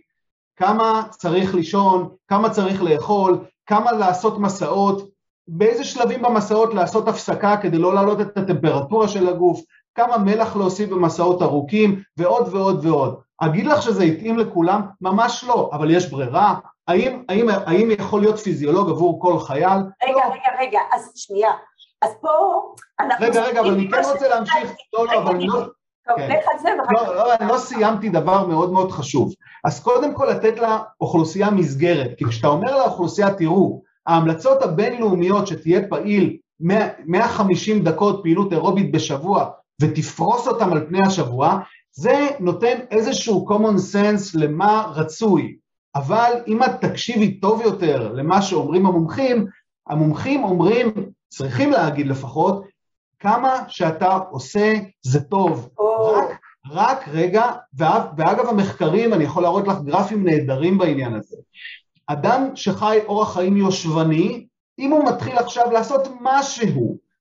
כמה צריך לישון, כמה צריך לאכול, כמה לעשות מסעות, באיזה שלבים במסעות לעשות הפסקה, כדי לא לעלות את הטמפרטורה של הגוף, כמה מלח להוסיף במסעות ארוכים, ועוד ועוד ועוד. אגיד לך שזה יתאים לכולם? ממש לא, אבל יש ברירה. האם יכול להיות פיזיולוג עבור כל חייל? רגע, אז שנייה. אז פה אנחנו... רגע, אבל אני כן רוצה להמשיך. לא, אני לא סיימתי דבר מאוד מאוד חשוב. אז קודם כל לתת לאוכלוסייה מסגרת, כי כשאתה אומר לאוכלוסייה, תראו, ההמלצות הבינלאומיות שתהיה פעיל 150 דקות פעילות אירובית בשבוע, ותפרוס אותם על פני השבוע, זה נותן איזשהו common sense למה רצוי. אבל אם את תקשיבי טוב יותר למה שאומרים המומחים, המומחים אומרים, צריכים להגיד לפחות, כמה שאתה עושה זה טוב. רק רגע, ואגב המחקרים, אני יכול להראות לך גרפים נהדרים בעניין הזה. אדם שחי אורח חיים יושבני, אם הוא מתחיל עכשיו לעשות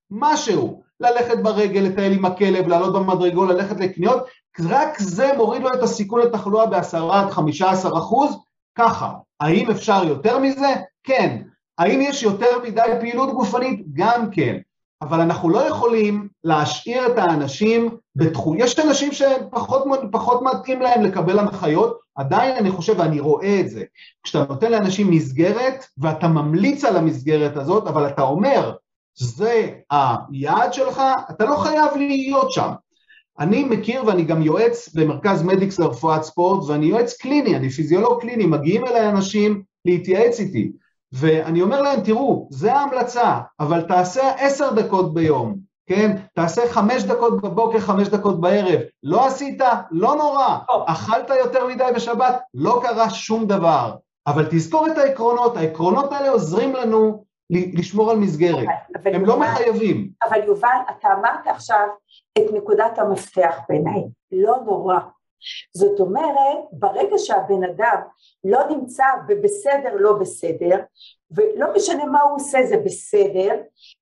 משהו, ללכת ברגל, לטייל עם הכלב, לעלות במדרגות, ללכת לקניות, רק זה מוריד לו את הסיכון לתחלואה ב10-15%, ככה. האם אפשר יותר מזה? כן. האם יש יותר מדי פעילות גופנית? גם כן. אבל אנחנו לא יכולים להשאיר את האנשים בתחום. יש אנשים שפחות מתאים להם לקבל הנחיות, עדיין אני חושב, ואני רואה את זה, כשאתה נותן לאנשים מסגרת, ואתה ממליץ על המסגרת הזאת, אבל אתה אומר, זה היעד שלך, אתה לא חייב להיות שם. אני מכיר ואני גם יועץ במרכז מדיקס לרפואת ספורט, ואני יועץ קליני, אני פיזיולוג קליני, מגיעים אליי אנשים להתייעץ איתי, ואני אומר להם, תראו, זה ההמלצה, אבל תעשה 10 דקות ביום, כן? תעשה 5 דקות בבוקר, 5 דקות בערב, לא עשית, לא נורא, אכלת יותר מדי בשבת, לא קרה שום דבר, אבל תזכור את העקרונות, העקרונות האלה עוזרים לנו לשמור על מסגרת, הם לא מחייבים. אבל יובל, אתה אמרת עכשיו את נקודת המפתח בעיניי, לא נורא. זאת אומרת, ברגע שהבן אדם לא נמצא בסדר, לא בסדר, ולא משנה מה הוא עושה, זה בסדר,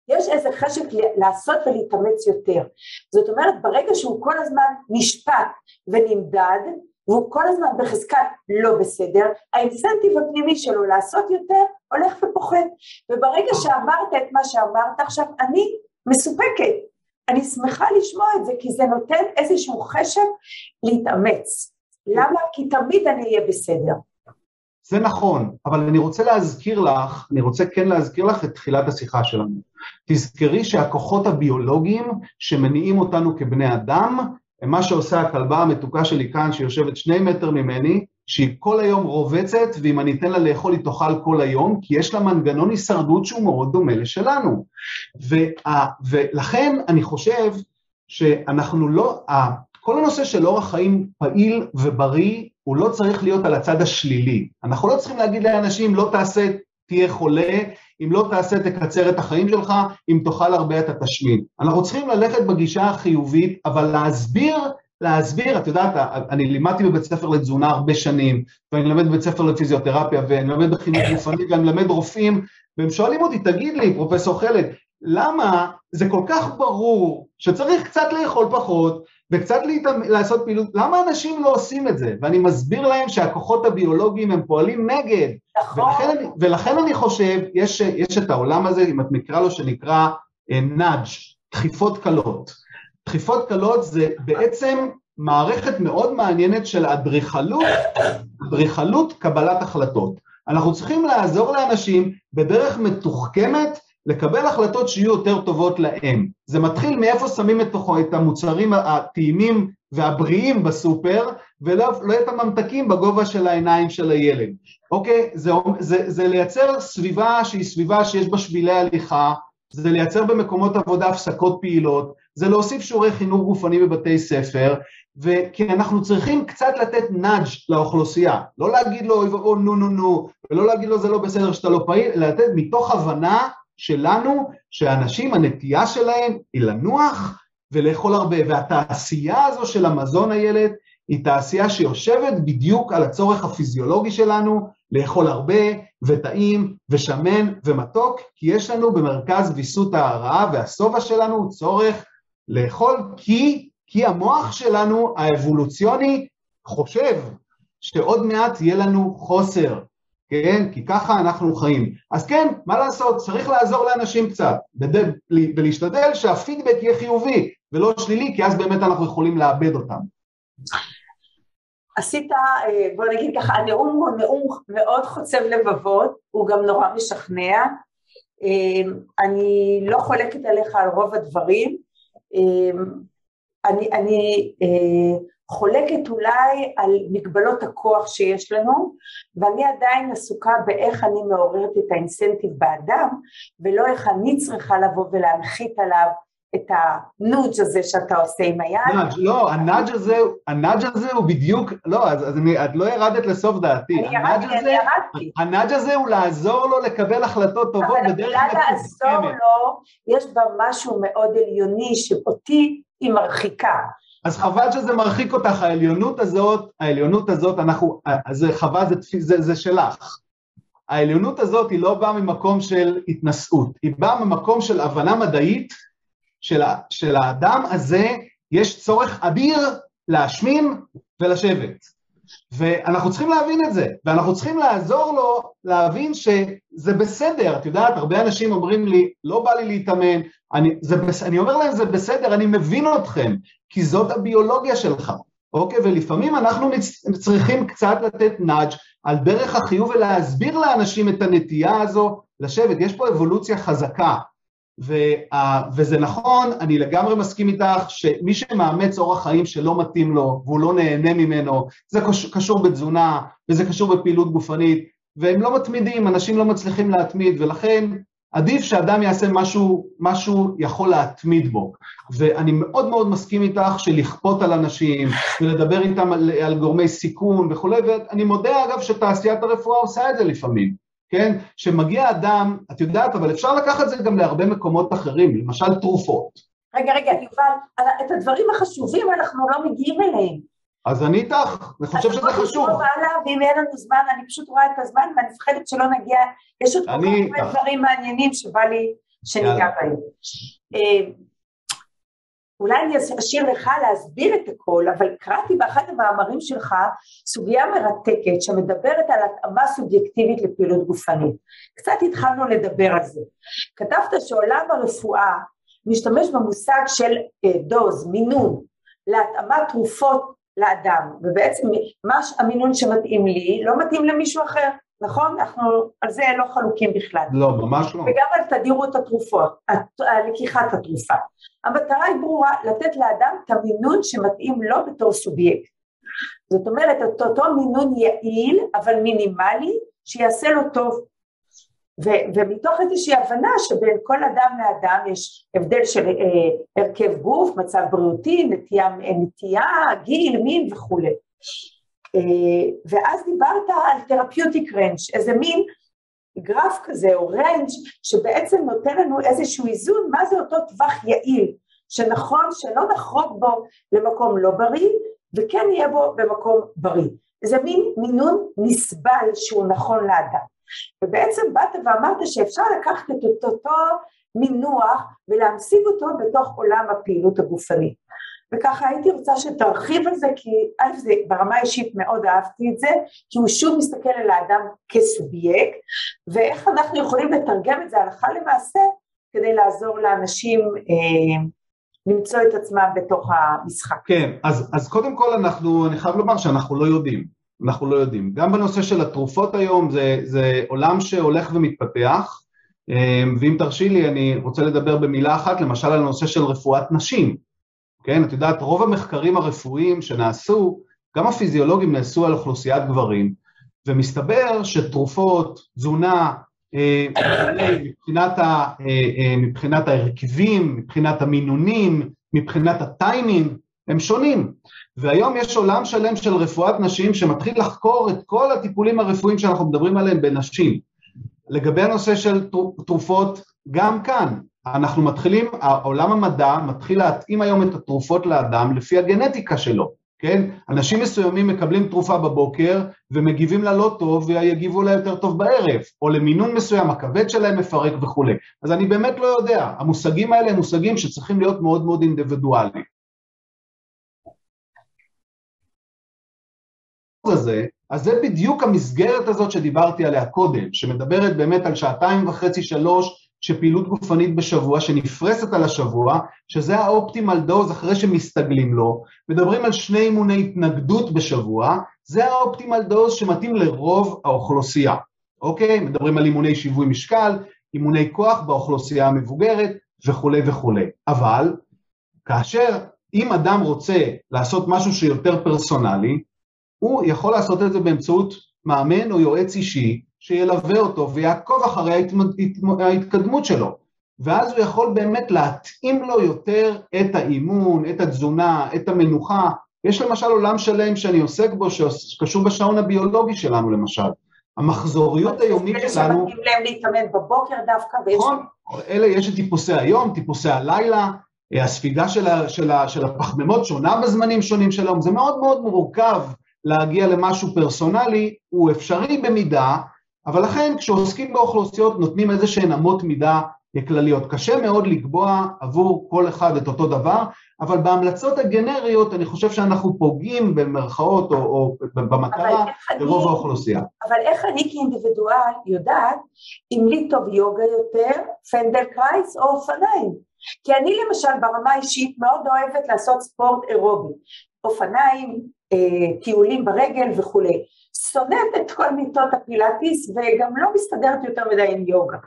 יש איזה חשק לעשות ולהתאמץ יותר. זאת אומרת, ברגע שהוא כל הזמן נשפט ונמדד, והוא כל הזמן בחזקת לא בסדר, האינסנטיב הפנימי שלו לעשות יותר, הולך ופוחת. וברגע שאמרת את מה שאמרת, עכשיו אני מסופקת. אני שמחה לשמוע את זה, כי זה נותן איזשהו חשב להתאמץ. למה? כי תמיד אני אהיה בסדר. זה נכון, אבל אני רוצה כן להזכיר לך את תחילת השיחה שלנו. תזכרי שהכוחות הביולוגיים שמניעים אותנו כבני אדם, הם מה שעושה הכלבה המתוקה שלי כאן, שיושבת 2 מטר ממני, שהיא כל היום רובצת, ואם אני אתן לה לאכול, היא תאכל כל היום, כי יש לה מנגנון הישרדות שהוא מאוד דומה לשלנו. ולכן אני חושב שאנחנו לא, כל הנושא של אורח חיים פעיל ובריא, הוא לא צריך להיות על הצד השלילי. אנחנו לא צריכים להגיד לאנשים, לא תעשה, תהיה חולה, אם לא תעשה, תקצר את החיים שלך, אם תאכל הרבה אתה תשמין. אנחנו צריכים ללכת בגישה החיובית, אבל להסביר, את יודעת, אני לימדתי בבית ספר לתזונה הרבה שנים, ואני למד בבית ספר לפיזיותרפיה, ואני למד בחינוך גופני, ואני למד רופאים, והם שואלים אותי, תגיד לי, פרופסור חלד, למה זה כל כך ברור שצריך קצת לאכול פחות, וקצת לעשות פעילות, למה אנשים לא עושים את זה? ואני מסביר להם שהכוחות הביולוגיים הם פועלים נגד, ולכן אני חושב, יש את העולם הזה, אם את מקרא לו, שנקרא נאג', דחיפות קלות. דחיפות קלות זה בעצם מערכת מאוד מעניינת של אדריכלות קבלת החלטות. אנחנו צריכים לעזור לאנשים בדרך מתוחכמת, לקבל החלטות שיהיו יותר טובות להם. זה מתחיל מאיפה שמים את המוצרים הטעימים והבריאים בסופר, ולא את הממתקים בגובה של העיניים של הילד. אוקיי, זה לייצר סביבה שהיא סביבה שיש בה שבילי הליכה, זה לייצר במקומות עבודה הפסקות פעילות, זה להוסיף שיעורי חינוך גופני בבתי ספר, וכי אנחנו צריכים קצת לתת נאג' לאוכלוסייה, לא להגיד לו או נו נו נו, ולא להגיד לו זה לא בסדר שאתה לא פעיל, אלא לתת מתוך הבנה שלנו, שהאנשים הנטייה שלהם היא לנוח ולאכול הרבה, והתעשייה הזו של המזון הילד, היא תעשייה שיושבת בדיוק על הצורך הפיזיולוגי שלנו, לאכול הרבה וטעים ושמן ומתוק, כי יש לנו במרכז ויסות ההרעה והסובה שלנו צורך לאכול, כי המוח שלנו האבולוציוני חושב שעוד מעט יהיה לנו חוסר, כן? כי ככה אנחנו חיים. אז כן, מה לעשות? צריך לעזור לאנשים קצת, ולהשתדל שהפידבק יהיה חיובי ולא שלילי, כי אז באמת אנחנו יכולים לאבד אותם. עשית, בוא נגיד ככה, הנאום הוא נאום מאוד חוצב לבבות, הוא גם נורא משכנע, אני לא חולקת עליך על רוב הדברים, אני חולקת אולי על מגבלות הכוח שיש לנו, ואני עדיין עסוקה באיך אני מעוררת את האינסנטיב באדם, ולא איך אני צריכה לבוא ולהנחית עליו, את הנאג' הזה שאתה עושה עם היד. לא, הנאג' הזה הוא בדיוק, לא, אז את לא ירדת לסוף דעתי. אני ירדתי. הנאג' הזה הוא לעזור לו לקבל החלטות טובות בדרך מתוחכמת. אבל לעזור לו, יש בה משהו מאוד עליוני שאותי היא מרחיקה. אז חבל שזה מרחיק אותך, העליונות הזאת, חבל, זה שלך. העליונות הזאת היא לא באה ממקום של התנשאות, היא באה ממקום של הבנה מדעית, של האדם הזה יש צורך אדיר להשמין ולשבת. ואנחנו צריכים להבין את זה, ואנחנו צריכים לעזור לו להבין שזה בסדר. את יודעת, הרבה אנשים אומרים לי, לא בא לי להתאמן, אני אומר להם, זה בסדר, אני מבין אתכם, כי זאת הביולוגיה שלך. אוקיי, ולפעמים אנחנו צריכים קצת לתת נאג' על דרך החיוב, ולהסביר לאנשים את הנטייה הזו לשבת. יש פה אבולוציה חזקה. וזה נכון, אני לגמרי מסכים איתך שמי שמאמץ אורח חיים שלא מתאים לו והוא לא נהנה ממנו, זה קשור בתזונה וזה קשור בפעילות גופנית, והם לא מתמידים, אנשים לא מצליחים להתמיד, ולכן עדיף שאדם יעשה משהו יכול להתמיד בו. ואני מאוד מאוד מסכים איתך שלכפות על אנשים, ולדבר איתם על גורמי סיכון וכולי, ואני מודה אגב שתעשיית הרפואה עושה את זה לפעמים, כן? שמגיע אדם, את יודעת, אבל אפשר לקחת את זה גם להרבה מקומות אחרים, למשל תרופות. רגע, יובל, את הדברים החשובים אנחנו לא מגיעים אליהם. אז אני איתך, אני חושב שזה חשוב. ואם אין לנו זמן, אני פשוט רואה את הזמן, ואני מפחדת שלא נגיע, יש עוד כמה דברים מעניינים שבא לי שניגע בהם. אולי אני אשאיר לך להסביר את הכל, אבל קראתי באחד המאמרים שלך סוגיה מרתקת שמדברת על התאמה סובייקטיבית לפעילות גופנית. קצת התחלנו לדבר על זה. כתבת שעולם הרפואה משתמש במושג של דוז, מינון, להתאמת תרופות לאדם, ובעצם מה המינון שמתאים לי, לא מתאים למישהו אחר, נכון? אנחנו על זה לא חלוקים בכלל. לא, ממש לא. וגם על תדירות התרופות, לקיחת התרופה. המטרה היא ברורה, לתת לאדם את המינון שמתאים לו בתור סובייקט. זאת אומרת, אותו מינון יעיל, אבל מינימלי, שיעשה לו טוב. ומתוך איזושהי הבנה שבין כל אדם לאדם יש הבדל של הרכב גוף, מצב בריאותי, נטייה, גיל, מין וכו'. ואז דיברת על תרפיוטיק רנג', איזה מין גרף כזה או רנג' שבעצם נותן לנו איזשהו איזון, מה זה אותו טווח יעיל, שנכון שלא נחרוג בו למקום לא בריא, וכן יהיה בו במקום בריא. זה מין מינון נסבל שהוא נכון לאדם. ובעצם באת ואמרת שאפשר לקחת את אותו מינוח ולהמשיג אותו בתוך עולם הפעילות הגופנית. וככה הייתי רוצה שתרחיב על זה, כי א' זה ברמה אישית מאוד אהבתי את זה, כי הוא שוב מסתכל על האדם כסובייקט, ואיך אנחנו יכולים לתרגם את זה הלכה למעשה, כדי לעזור לאנשים למצוא את עצמם בתוך המשחק. כן, אז קודם כל אני חייב לומר שאנחנו לא יודעים. אנחנו לא יודעים. גם בנושא של התרופות היום, זה עולם שהולך ומתפתח, ואם תרשי לי, אני רוצה לדבר במילה אחת, למשל על הנושא של רפואת נשים. כן? את יודעת, רוב המחקרים הרפואיים שנעשו, גם הפיזיולוגים נעשו על אוכלוסיית גברים, ומסתבר שתרופות, תזונה, מבחינת ההרכבים, מבחינת המינונים, מבחינת הטיימים, הם שונים. והיום יש עולם שלם של רפואת נשים שמתחיל לחקור את כל הטיפולים הרפואיים שאנחנו מדברים עליהם בנשים. לגבי הנושא של תרופות, גם כאן, העולם המדע מתחיל להתאים היום את התרופות לאדם לפי הגנטיקה שלו, כן? אנשים מסוימים מקבלים תרופה בבוקר ומגיבים לה לא טוב ויגיבו לה יותר טוב בערב, או למינון מסוים, הכבד שלהם מפרק וכו'. אז אני באמת לא יודע, המושגים האלה הם מושגים שצריכים להיות מאוד מאוד אינדיבידואליים. הזה, אז זה בדיוק המסגרת הזאת שדיברתי עליה קודם, שמדברת באמת על 2.5-3 שפעילות גופנית בשבוע, שנפרסת על השבוע, שזה האופטימל דוז אחרי שמסתגלים לו, מדברים על 2 אימוני התנגדות בשבוע, זה האופטימל דוז שמתאים לרוב האוכלוסייה, אוקיי? מדברים על אימוני שיווי משקל, אימוני כוח באוכלוסייה המבוגרת, וכו' וכו'. אבל, אם אדם רוצה לעשות משהו שיותר פרסונלי, הוא יכול לעשות את זה באמצעות מאמן או יועץ אישי, שילווה אותו ויעקוב אחרי ההתקדמות שלו. ואז הוא יכול באמת להתאים לו יותר את האימון, את התזונה, את המנוחה. יש למשל עולם שלם שאני עוסק בו, שקשור בשעון הביולוגי שלנו למשל. המחזוריות היומית שלנו... שמתאים להם להתאמן בבוקר דווקא. נכון, אלה יש את טיפוסי היום, טיפוסי הלילה, הספיגה של הפחמימות שונה בזמנים שונים שלהם. זה מאוד מאוד מורכב. להגיע למשהו פרסונלי, הוא אפשרי במידה, אבל לכן כשעוסקים באוכלוסיות נותנים איזה שהן אמות מידה כלליות. קשה מאוד לקבוע עבור כל אחד את אותו דבר, אבל בהמלצות הגנריות אני חושב שאנחנו פוגעים במרכאות או במטרה ברוב האוכלוסייה. אבל איך אני כאינדיבידואל יודעת אם לי טוב יוגה יותר, פנדל קרייס או אופניים? כי אני למשל ברמה אישית מאוד אוהבת לעשות ספורט אירובי, אופניים, טיולים ברגל וכולי. שונאת את כל מיטות הפילאטיס וגם לא מסתדרת יותר מדי עם יוגה.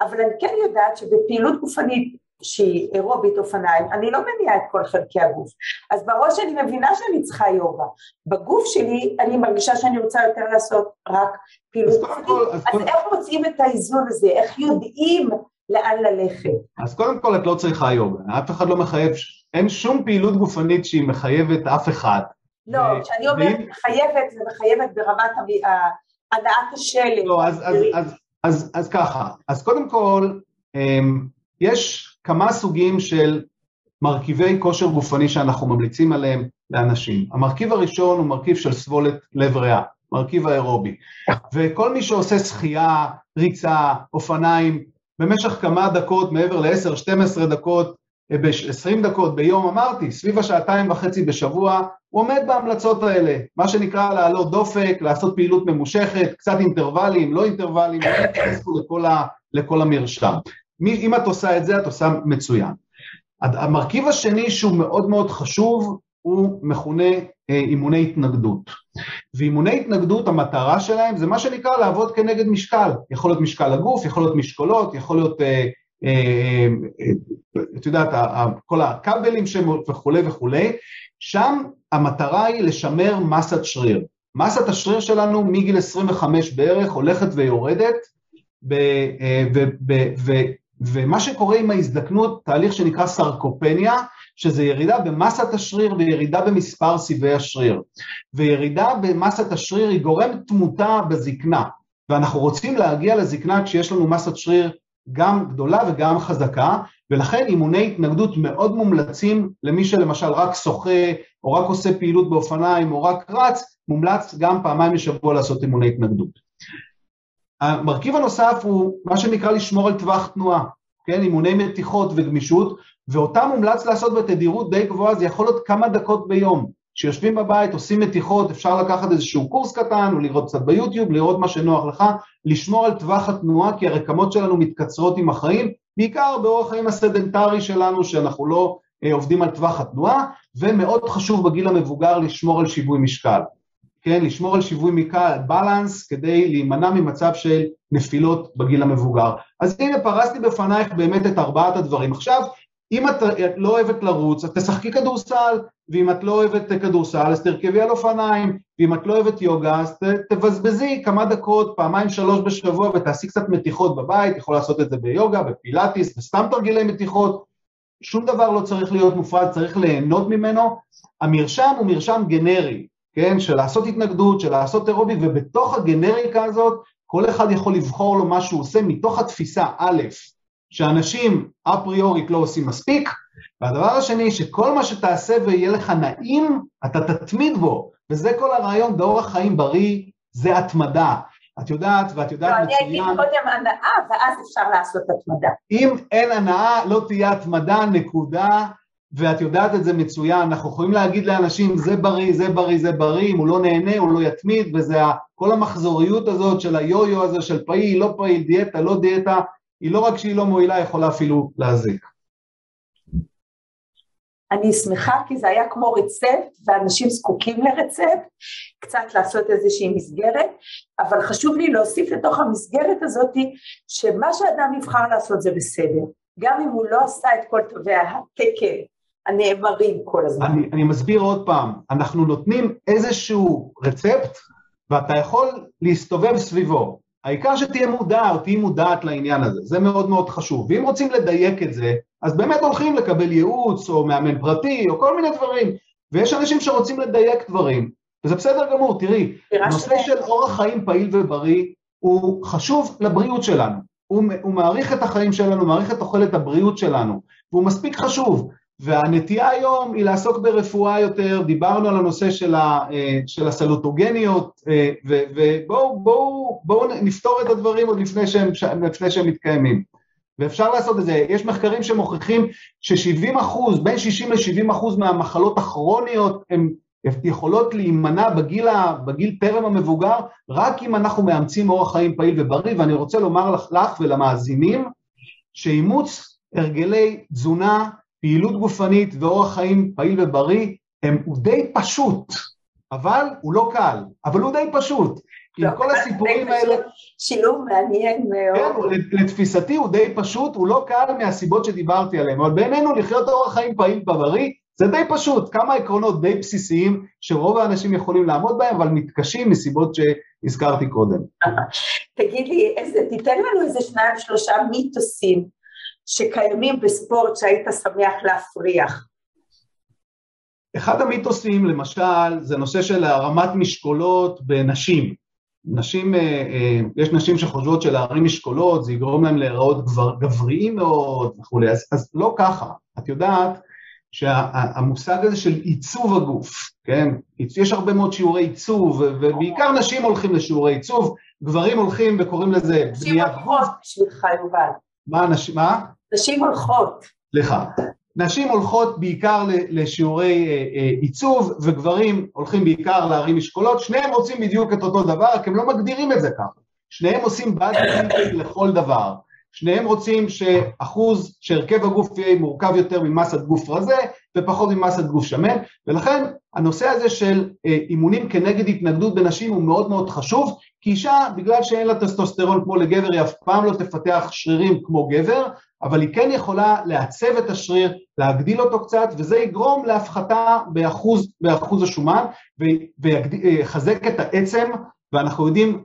אבל אני כן יודעת שבפעילות גופנית שהיא אירובית אופניים, אני לא מניעה את כל חלקי הגוף, אז בראש אני מבינה שאני צריכה יוגה, בגוף שלי אני מרגישה שאני רוצה יותר לעשות רק פעילות, אז איך מוצאים את האיזון הזה, איך יודעים לאן ללכת? אז קודם כל את לא צריכה יוגה, אף אחד לא מחייב, אין שום פעילות גופנית שהיא מחייבת אף אחד. לא, כשאני אומרת מחייבת, זה מחייבת ברמת הנעת השלט. לא, אז ככה, אז קודם כל, יש כמה סוגים של מרכיבי כושר גופני שאנחנו ממליצים עליהם לאנשים. המרכיב הראשון הוא מרכיב של סבולת לב ריאה, מרכיב האירובי. וכל מי שעושה שחייה, ריצה, אופניים, במשך כמה דקות, מעבר ל-10, 12 דקות, 20 דקות ביום, אמרתי, סביב השעתיים וחצי בשבוע, הוא עומד בהמלצות האלה, מה שנקרא לעלות דופק, לעשות פעילות ממושכת, קצת אינטרוולים, לא אינטרוולים, לכל המרשם. אם את עושה את זה, את עושה מצוין. המרכיב השני שהוא מאוד מאוד חשוב, הוא מכונה אימוני התנגדות. ואימוני התנגדות, המטרה שלהם, זה מה שנקרא לעבוד כנגד משקל. יכול להיות משקל הגוף, יכול להיות משקולות, יכול להיות, את יודעת, כל הכבלים וכו' וכו'. שם המטרה היא לשמר מסת שריר. מסת השריר שלנו מגיל 25 בערך הולכת ויורדת, ומה שקורה עם ההזדקנות, תהליך שנקרא סרקופניה, שזה ירידה במסת השריר וירידה במספר סיבי השריר. וירידה במסת השריר היא גורם תמותה בזקנה, ואנחנו רוצים להגיע לזקנה כשיש לנו מסת שריר גם גדולה וגם חזקה, ולכן אימוני התנגדות מאוד מומלצים למי שלמשל רק שוחה, או רק עושה פעילות באופניים, או רק רץ, מומלץ גם פעמיים בשבוע לעשות אימוני התנגדות. המרכיב הנוסף הוא מה שנקרא לשמור על טווח תנועה, כן? אימוני מתיחות וגמישות, ואותם מומלץ לעשות בתדירות די גבוהה, זה יכול להיות כמה דקות ביום, שיושבים בבית, עושים מתיחות, אפשר לקחת איזשהו קורס קטן, או לראות קצת ביוטיוב, לראות מה שנוח לך, לשמור על טווח התנועה, כי הרקמות שלנו מתקצרות עם החיים, בעיקר באורח חיים הסדנטרי שלנו, שאנחנו לא עובדים על טווח התנועה, ומאוד חשוב בגיל המבוגר לשמור על שיווי משקל. כן, לשמור על שיווי מיקל, בלנס, כדי להימנע ממצב של נפילות בגיל המבוגר. אז הנה פרסתי בפנייך באמת את ארבעת הדברים. עכשיו, אם את לא אוהבת לרוץ, את תשחקי כדורסל, ואם את לא אוהבת כדורסל, אז תרכבי על אופניים, ואם את לא אוהבת יוגה, אז תבזבזי כמה דקות, פעמיים שלוש בשבוע, ותעשי קצת מתיחות בבית, יכול לעשות את זה ביוגה, בפילאטיס, וסתם תרגילי מתיחות. שום דבר לא צריך להיות מופרד, צריך ליהנות ממנו. המרשם הוא מרשם גנרי. כן, של לעשות התנגדות, של לעשות אירובי, ובתוך הגנריקה הזאת, כל אחד יכול לבחור לו מה שהוא עושה, מתוך התפיסה, א', שאנשים אפריורית לא עושים מספיק, והדבר השני, שכל מה שתעשה ויהיה לך נעים, אתה תתמיד בו, וזה כל הרעיון, באורח חיים בריא, זה התמדה, את יודעת, ואת יודעת מצוין. לא, אני הייתי קודם הנאה, ואז אפשר לעשות התמדה. אם אין הנאה, לא תהיה התמדה, נקודה, ואת יודעת את זה מצוין, אנחנו יכולים להגיד לאנשים, זה בריא, זה בריא, זה בריא, אם הוא לא נהנה, הוא לא יתמיד, וזה כל המחזוריות הזאת של היו-יו הזה, של פעיל, לא פעיל, דיאטה, לא דיאטה, היא לא רק שהיא לא מועילה, יכולה אפילו להזיק. אני שמחה, כי זה היה כמו רצפט, ואנשים זקוקים לרצפט, קצת לעשות איזושהי מסגרת, אבל חשוב לי להוסיף לתוך המסגרת הזאת, שמה שאדם יבחר לעשות זה בסדר, גם אם הוא לא עשה את כל טובי התקל, הנאמרים כל הזמן. אני מסביר עוד פעם, אנחנו נותנים איזשהו רצפט, ואתה יכול להסתובב סביבו. העיקר שתהיה מודע, או תהיה מודעת לעניין הזה, זה מאוד מאוד חשוב. ואם רוצים לדייק את זה, אז באמת הולכים לקבל ייעוץ, או מאמן פרטי, או כל מיני דברים. ויש אנשים שרוצים לדייק דברים, וזה בסדר גמור, תראי, הנושא של אורח חיים פעיל ובריא, הוא חשוב לבריאות שלנו. הוא מעריך את החיים שלנו, מעריך את אוכלת הבריאות שלנו, והוא מספיק חשוב. והנטייה היום היא לעסוק ברפואה יותר, דיברנו על הנושא של הסלוטוגניות, ובואו נפתור את הדברים עוד לפני שהם מתקיימים. ואפשר לעשות את זה, יש מחקרים שמוכיחים ש-70%, בין 60 ל-70% מהמחלות הכרוניות, הן יכולות להימנע בגיל טרם המבוגר, רק אם אנחנו מאמצים אורח חיים פעיל ובריא, ואני רוצה לומר לך ולמאזינים, שאימוץ הרגלי תזונה, פעילות גופנית ואורח חיים פעיל ובריא, הוא די פשוט, אבל הוא לא קל, אבל הוא די פשוט. כי כל הסיפורים האלה... שילוב מעניין מאוד. לתפיסתי הוא די פשוט, הוא לא קל מהסיבות שדיברתי עליהן, אבל בינינו לחיות אורח חיים פעיל ובריא, זה די פשוט, כמה עקרונות די בסיסיים שרוב האנשים יכולים לעמוד בהם, אבל מתקשים מסיבות שהזכרתי קודם. תגיד לי, תיתן לנו איזה 2-3 מיתוסים שקיימים בספורט שהיית שמח להפריח. אחד המיתוסים למשל זה נושא של הרמת משקולות בנשים. יש נשים שחושבות שלהרים משקולות זה יגרום להם להיראות גבריים מאוד וכולי, אז לא ככה. את יודעת שהמושג הזה של עיצוב הגוף, כן? יש הרבה מאוד שיעורי עיצוב, ובעיקר נשים הולכים לשיעורי עיצוב, גברים הולכים וקוראים לזה בניית גוף. סליחה, יובל. מה נשים? מה? נשים הולכות. סליחה. נשים הולכות בעיקר לשיעורי עיצוב, וגברים הולכים בעיקר להרים משקולות, שניהם רוצים בדיוק את אותו דבר, כי הם לא מגדירים את זה ככה. שניהם עושים בדיוק לכל דבר. שניהם רוצים שאחוז, שהרכב הגוף יהיה מורכב יותר ממסת גוף רזה, ופחות ממסת גוף שמן, ולכן הנושא הזה של אימונים כנגד התנגדות בנשים הוא מאוד מאוד חשוב, כי אישה, בגלל שאין לה טסטוסטרון כמו לגבר, היא אף פעם לא תפתח שרירים כמו גבר, אבל היא כן יכולה לעצב את השריר, להגדיל אותו קצת, וזה יגרום להפחתה באחוז השומן, ויחזק את העצם, ואנחנו יודעים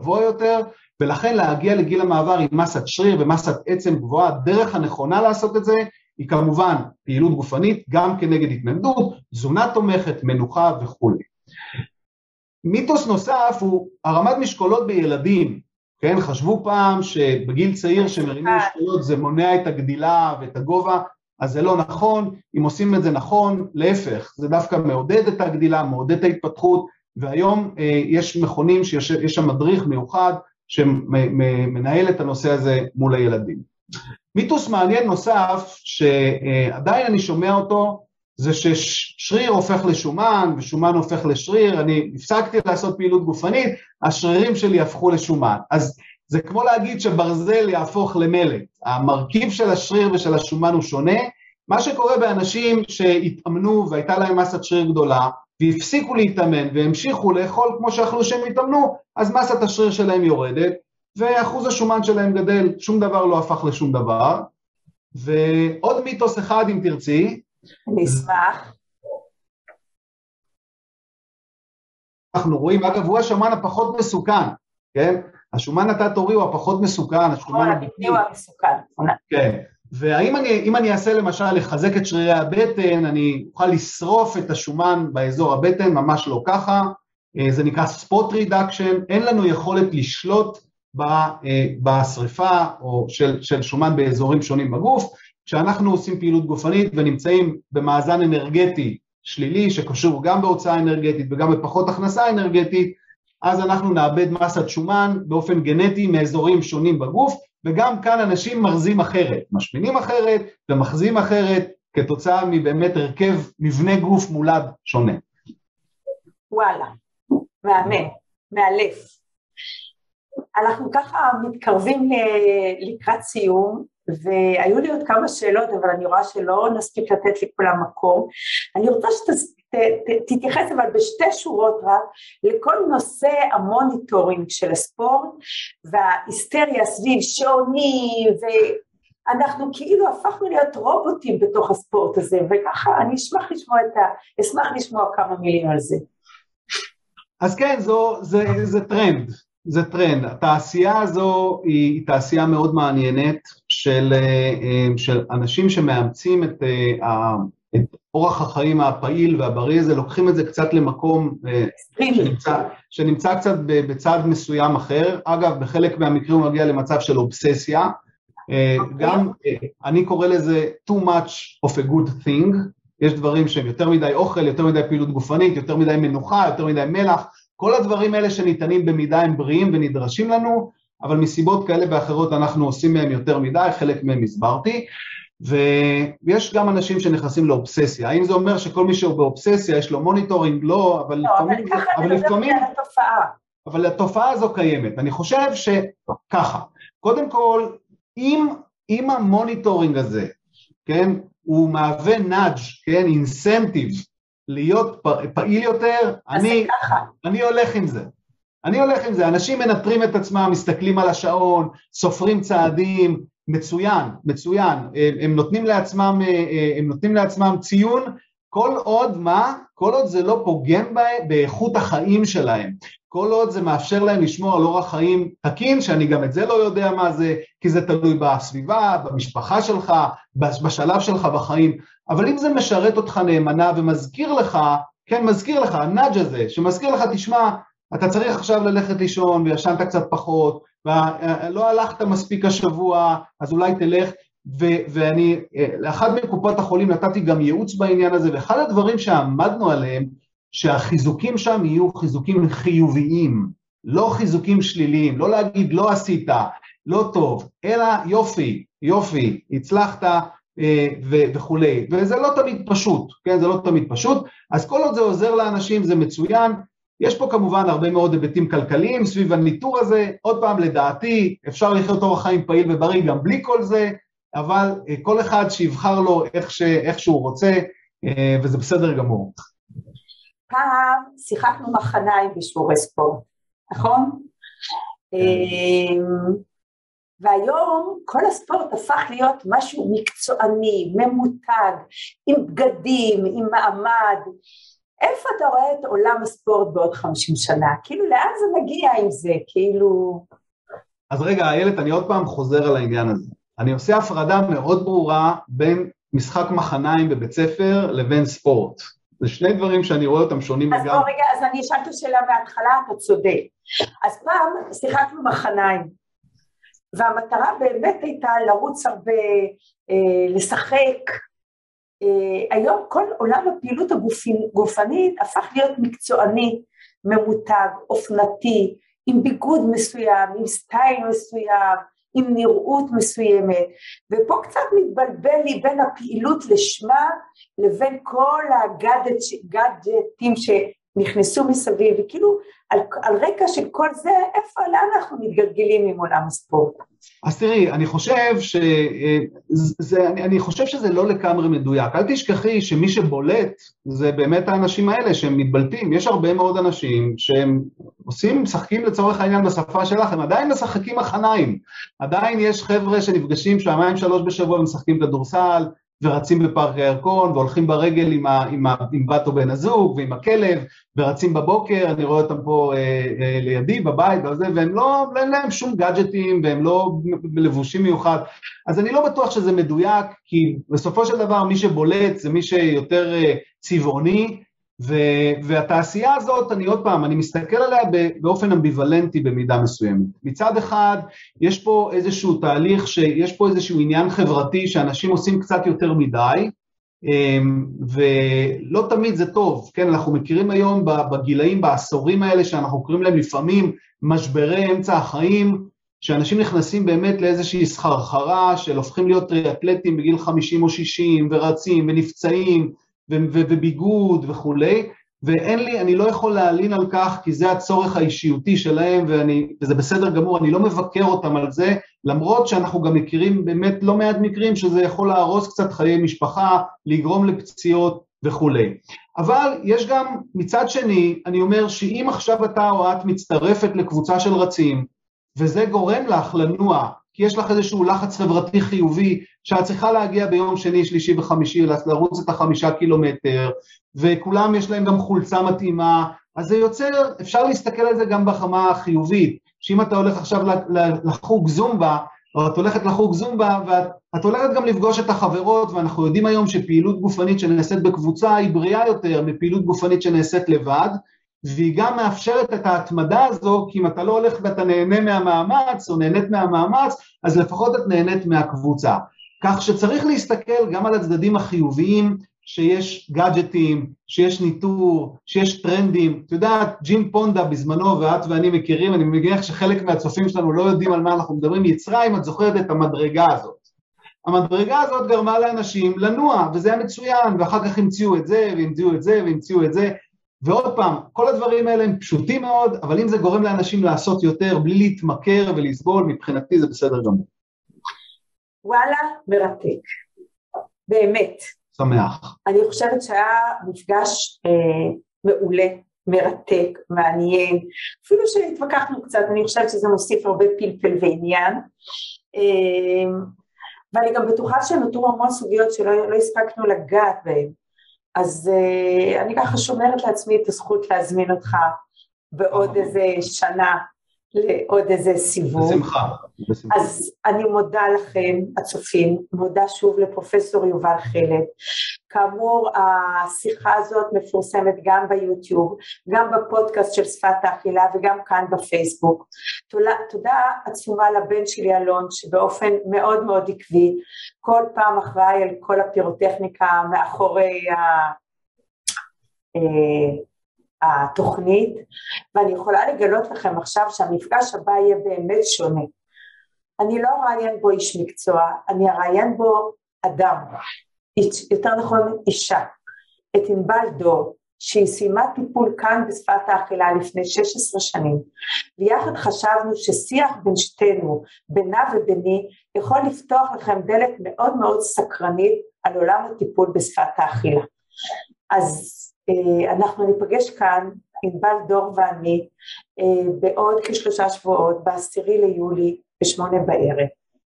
גבוה יותר, ולכן להגיע לגיל המעבר עם מסת שריר ומסת עצם גבוהה, הדרך הנכונה לעשות את זה, היא כמובן פעילות גופנית, גם כנגד התנגדות, תזונה תומכת, מנוחה וכו'. מיתוס נוסף הוא הרמת משקולות בילדים, כן? חשבו פעם שבגיל צעיר שמרימים משקולות זה מונע את הגדילה ואת הגובה, אז זה לא נכון, אם עושים את זה נכון, להפך, זה דווקא מעודד את הגדילה, מעודד את ההתפתחות, והיום יש מכונים שיש שם מדריך מיוחד שמנהל את הנושא הזה מול הילדים. מיתוס מעניין נוסף שעדיין אני שומע אותו, זה ששריר הופך לשומן ושומן הופך לשריר, אני הפסקתי לעשות פעילות גופנית, השרירים שלי הפכו לשומן. אז זה כמו להגיד שברזל יהפוך למלט, המרכיב של השריר ושל השומן הוא שונה, מה שקורה באנשים שהתאמנו והייתה להם מסת שריר גדולה, והפסיקו להתאמן והמשיכו לאכול כמו שאכלו שהם התאמנו, אז מסת השריר שלהם יורדת, ואחוז השומן שלהם גדל, שום דבר לא הפך לשום דבר. ועוד מיתוס אחד אם תרצי. אני אשמח. אנחנו רואים, אגב, הוא השומן הפחות מסוכן, כן? השומן התת-עורי הוא הפחות מסוכן, השומן הבטני הוא המסוכן. כן. והאם אם אני אעשה למשל לחזק את שרירי הבטן, אני אוכל לשרוף את השומן באזור הבטן, ממש לא ככה, זה נקרא spot reduction, אין לנו יכולת לשלוט בשריפה או של שומן באזורים שונים בגוף, כשאנחנו עושים פעילות גופנית ונמצאים במאזן אנרגטי שלילי, שקשור גם בהוצאה אנרגטית וגם בפחות הכנסה אנרגטית, אז אנחנו נאבד מסת שומן באופן גנטי מאזורים שונים בגוף, וגם כאן אנשים מרזים אחרת, משמינים אחרת ומחזים אחרת, כתוצאה מבאמת הרכב מבנה גוף מולד שונה. וואלה, מאמן, מאלף. אנחנו ככה מתקרבים לקראת סיום, והיו לי עוד כמה שאלות, אבל אני רואה שלא נספיק לתת לכולם מקום. אני רוצה שתתייחס אבל בשתי שורות רק, לכל נושא המוניטורינג של הספורט, וההיסטריה סביב שעוני, ואנחנו כאילו הפכנו להיות רובוטים בתוך הספורט הזה, וככה אני אשמח לשמוע כמה מילים על זה. אז כן, זה טרנד. זה טרנד. התעשייה הזו היא תעשייה מאוד מעניינת של אנשים שמאמצים את אורח החיים הפעיל והבריא הזה, לוקחים את זה קצת למקום שנמצא קצת בצד מסוים אחר. אגב, בחלק מהמקרים הוא מגיע למצב של אובססיה. גם אני קורא לזה too much of a good thing. יש דברים שהם יותר מדי אוכל, יותר מדי פעילות גופנית, יותר מדי מנוחה, יותר מדי מלח. כל הדברים האלה שניתנים במידה הם בריאים ונדרשים לנו, אבל מסיבות כאלה ואחרות אנחנו עושים מהם יותר מדי, חלק מהם הסברתי, ויש גם אנשים שנכנסים לאובססיה. האם זה אומר שכל מי שהוא באובססיה יש לו מוניטורינג? לא, אבל לפעמים... אבל התופעה הזו קיימת. אני חושב שככה, קודם כל, אם המוניטורינג הזה, כן, הוא מהווה נאג', כן, אינסנטיב, להיות פעיל יותר, אני הולך עם זה. אנשים מנטרים את עצמם, מסתכלים על השעון, סופרים צעדים, מצוין, מצוין. הם נותנים לעצמם, ציון, כל עוד מה? כל עוד זה לא פוגם בהם, באיכות החיים שלהם. כל עוד זה מאפשר להם לשמור על אורח חיים תקין, שאני גם את זה לא יודע מה זה, כי זה תלוי בסביבה, במשפחה שלך, בשלב שלך בחיים. אבל אם זה משרת אותך נאמנה ומזכיר לך, כן, מזכיר לך, הנאג' הזה, שמזכיר לך, תשמע, אתה צריך עכשיו ללכת לישון, וישנת קצת פחות, ולא הלכת מספיק השבוע, אז אולי תלך, ואני, לאחד מקופות החולים נתתי גם ייעוץ בעניין הזה, ואחד הדברים שעמדנו עליהם, שהחיזוקים שם יהיו חיזוקים חיוביים, לא חיזוקים שליליים, לא להגיד לא עשית, לא טוב, אלא יופי, יופי, הצלחת וכו'. וזה לא תמיד פשוט, כן, זה לא תמיד פשוט, אז כל עוד זה עוזר לאנשים, זה מצוין, יש פה כמובן הרבה מאוד היבטים כלכליים סביב הניטור הזה, עוד פעם לדעתי, אפשר לחיות אורח חיים פעיל ובריא גם בלי כל זה, אבל כל אחד שיבחר לו איך שהוא רוצה, וזה בסדר גמור. פעם שיחקנו מחניים בשיעורי ספורט, נכון? והיום כל הספורט הפך להיות משהו מקצועני, ממותג, עם בגדים, עם מעמד. איפה אתה רואה את עולם הספורט בעוד 50 שנה? כאילו לאן זה מגיע עם זה? כאילו... אז רגע, איילת, אני עוד פעם חוזר על העניין הזה. אני עושה הפרדה מאוד ברורה בין משחק מחניים בבית ספר לבין ספורט. זה שני דברים שאני רואה אותם שונים לגמרי. אז רגע, אז אני שאלתי שאלה מההתחלה, אתה צודק. אז פעם שיחקנו מחניים, והמטרה באמת הייתה לרוץ הרבה, לשחק. היום כל עולם הפעילות הגופנית הפך להיות מקצועני, ממותג, אופנתי, עם ביגוד מסוים, עם סטייל מסוים, עם נראות מסוימת, ופה קצת מתבלבל לי בין הפעילות לשמה, לבין כל הגאדג'טים שנכנסו מסביב, וכאילו על רקע של כל זה, איפה אנחנו מתגלגלים עם עולם הספורט? אז תראי, אני חושב שזה לא לקמרי מדויק, אל תשכחי שמי שבולט, זה באמת האנשים האלה שהם מתבלטים, יש הרבה מאוד אנשים שהם עושים, משחקים לצורך העניין בשפה שלך, הם עדיין משחקים מחניים, עדיין יש חבר'ה שנפגשים שעמיים 3 בשבוע ומשחקים כדורסל, ורצים בפארק הירקון, והולכים ברגל עם בת או בן הזוג, ועם הכלב, ורצים בבוקר, אני רואה אותם פה לידי, בבית, והם לא, אין להם שום גאדג'טים, והם לא לבושים מיוחד, אז אני לא בטוח שזה מדויק, כי בסופו של דבר מי שבולט, זה מי שיותר צבעוני, והתעשייה הזאת, אני עוד פעם, אני מסתכל עליה באופן אמביוולנטי במידה מסוימת. מצד אחד, יש פה איזשהו תהליך, שיש פה איזשהו עניין חברתי, שאנשים עושים קצת יותר מדי, ולא תמיד זה טוב, כן, אנחנו מכירים היום בגילאים, בעשורים האלה, שאנחנו קוראים להם לפעמים משברי אמצע החיים, שאנשים נכנסים באמת לאיזושהי סחרחרה, של הופכים להיות טריאטלטים בגיל 50 או 60, ורצים ונפצעים, וביגוד וכולי, אני לא יכול להלין על כך, כי זה הצורך האישיותי שלהם, וזה בסדר גמור, אני לא מבקר אותם על זה, למרות שאנחנו גם מכירים באמת לא מעט מקרים, שזה יכול להרוס קצת חיי משפחה, לגרום לפציעות וכולי. אבל יש גם מצד שני, אני אומר שאם עכשיו אתה או את מצטרפת לקבוצה של רצים, וזה גורם לך לנוע, כי יש לך איזשהו לחץ חברתי חיובי, שאת צריכה להגיע ביום שני, שלישי וחמישי, לרוץ את 5 קילומטר, וכולם יש להם גם חולצה מתאימה, אז זה יוצר, אפשר להסתכל על זה גם בחמה החיובית, שאם אתה הולך עכשיו לחוג זומבה, או את הולכת לחוג זומבה, ואת הולכת גם לפגוש את החברות, ואנחנו יודעים היום שפעילות גופנית שנעשית בקבוצה, היא בריאה יותר מפעילות גופנית שנעשית לבד, והיא גם מאפשרת את ההתמדה הזו, כי אם אתה לא הולך ואתה נהנה מהמאמץ, או נהנית מהמאמץ, אז לפחות את נהנית מהקבוצה. כך שצריך להסתכל גם על הצדדים החיוביים, שיש גאדג'טים, שיש ניטור, שיש טרנדים. אתה יודעת, ג'ין פונדה בזמנו, ואת ואני מכירים, אני מניח שחלק מהצופים שלנו לא יודעים על מה אנחנו מדברים, יצרה אם את זוכרת את המדרגה הזאת. המדרגה הזאת גרמה לאנשים לנוע, וזה היה מצוין, ואחר כך המציאו את זה, והמציאו את זה, והמציאו את זה. ועוד פעם, כל הדברים האלה הם פשוטים מאוד, אבל אם זה גורם לאנשים לעשות יותר, בלי להתמכר ולסבול, מבחינתי זה בסדר גמור. וואלה, מרתק. באמת. שמח. אני חושבת שהיה מפגש מעולה, מרתק, מעניין, אפילו שהתווכחנו קצת, אני חושבת שזה מוסיף הרבה פלפל ועניין, ואני גם בטוחה שנותרו המון סוגיות שלא הספקנו לגעת בהן, אז אני ככה שומרת לעצמי את הזכות להזמין אותך בעוד איזה שנה, לעוד איזה סיבוב. בשמחה. אז אני מודה לכם, הצופים, מודה שוב לפרופסור יובל חלד. כאמור, השיחה הזאת מפורסמת גם ביוטיוב, גם בפודקאסט של שפת האכילה וגם כאן בפייסבוק. תודה עצומה לבן שלי אלון, שבאופן מאוד מאוד עקבי, כל פעם אחראי על כל הפירוטכניקה מאחורי התוכנית, ואני יכולה לגלות לכם עכשיו שהמפגש הבא יהיה באמת שונה. אני לא אראיין בו איש מקצוע, אני אראיין בו אדם, יותר נכון אישה, את אינבלדו, שהיא סיימה טיפול כאן בשפת האכילה לפני 16 שנים, ויחד חשבנו ששיח בין שתינו, בינה וביני, יכול לפתוח לכם דלת מאוד מאוד סקרנית על עולם הטיפול בשפת האכילה. אז אנחנו ניפגש כאן, אינבלדו ואני, בעוד כשלושה שבועות, ב10 ליולי, ב8 בערב.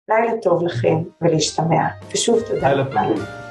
לילה טוב לכם ולהשתמע. ושוב תודה.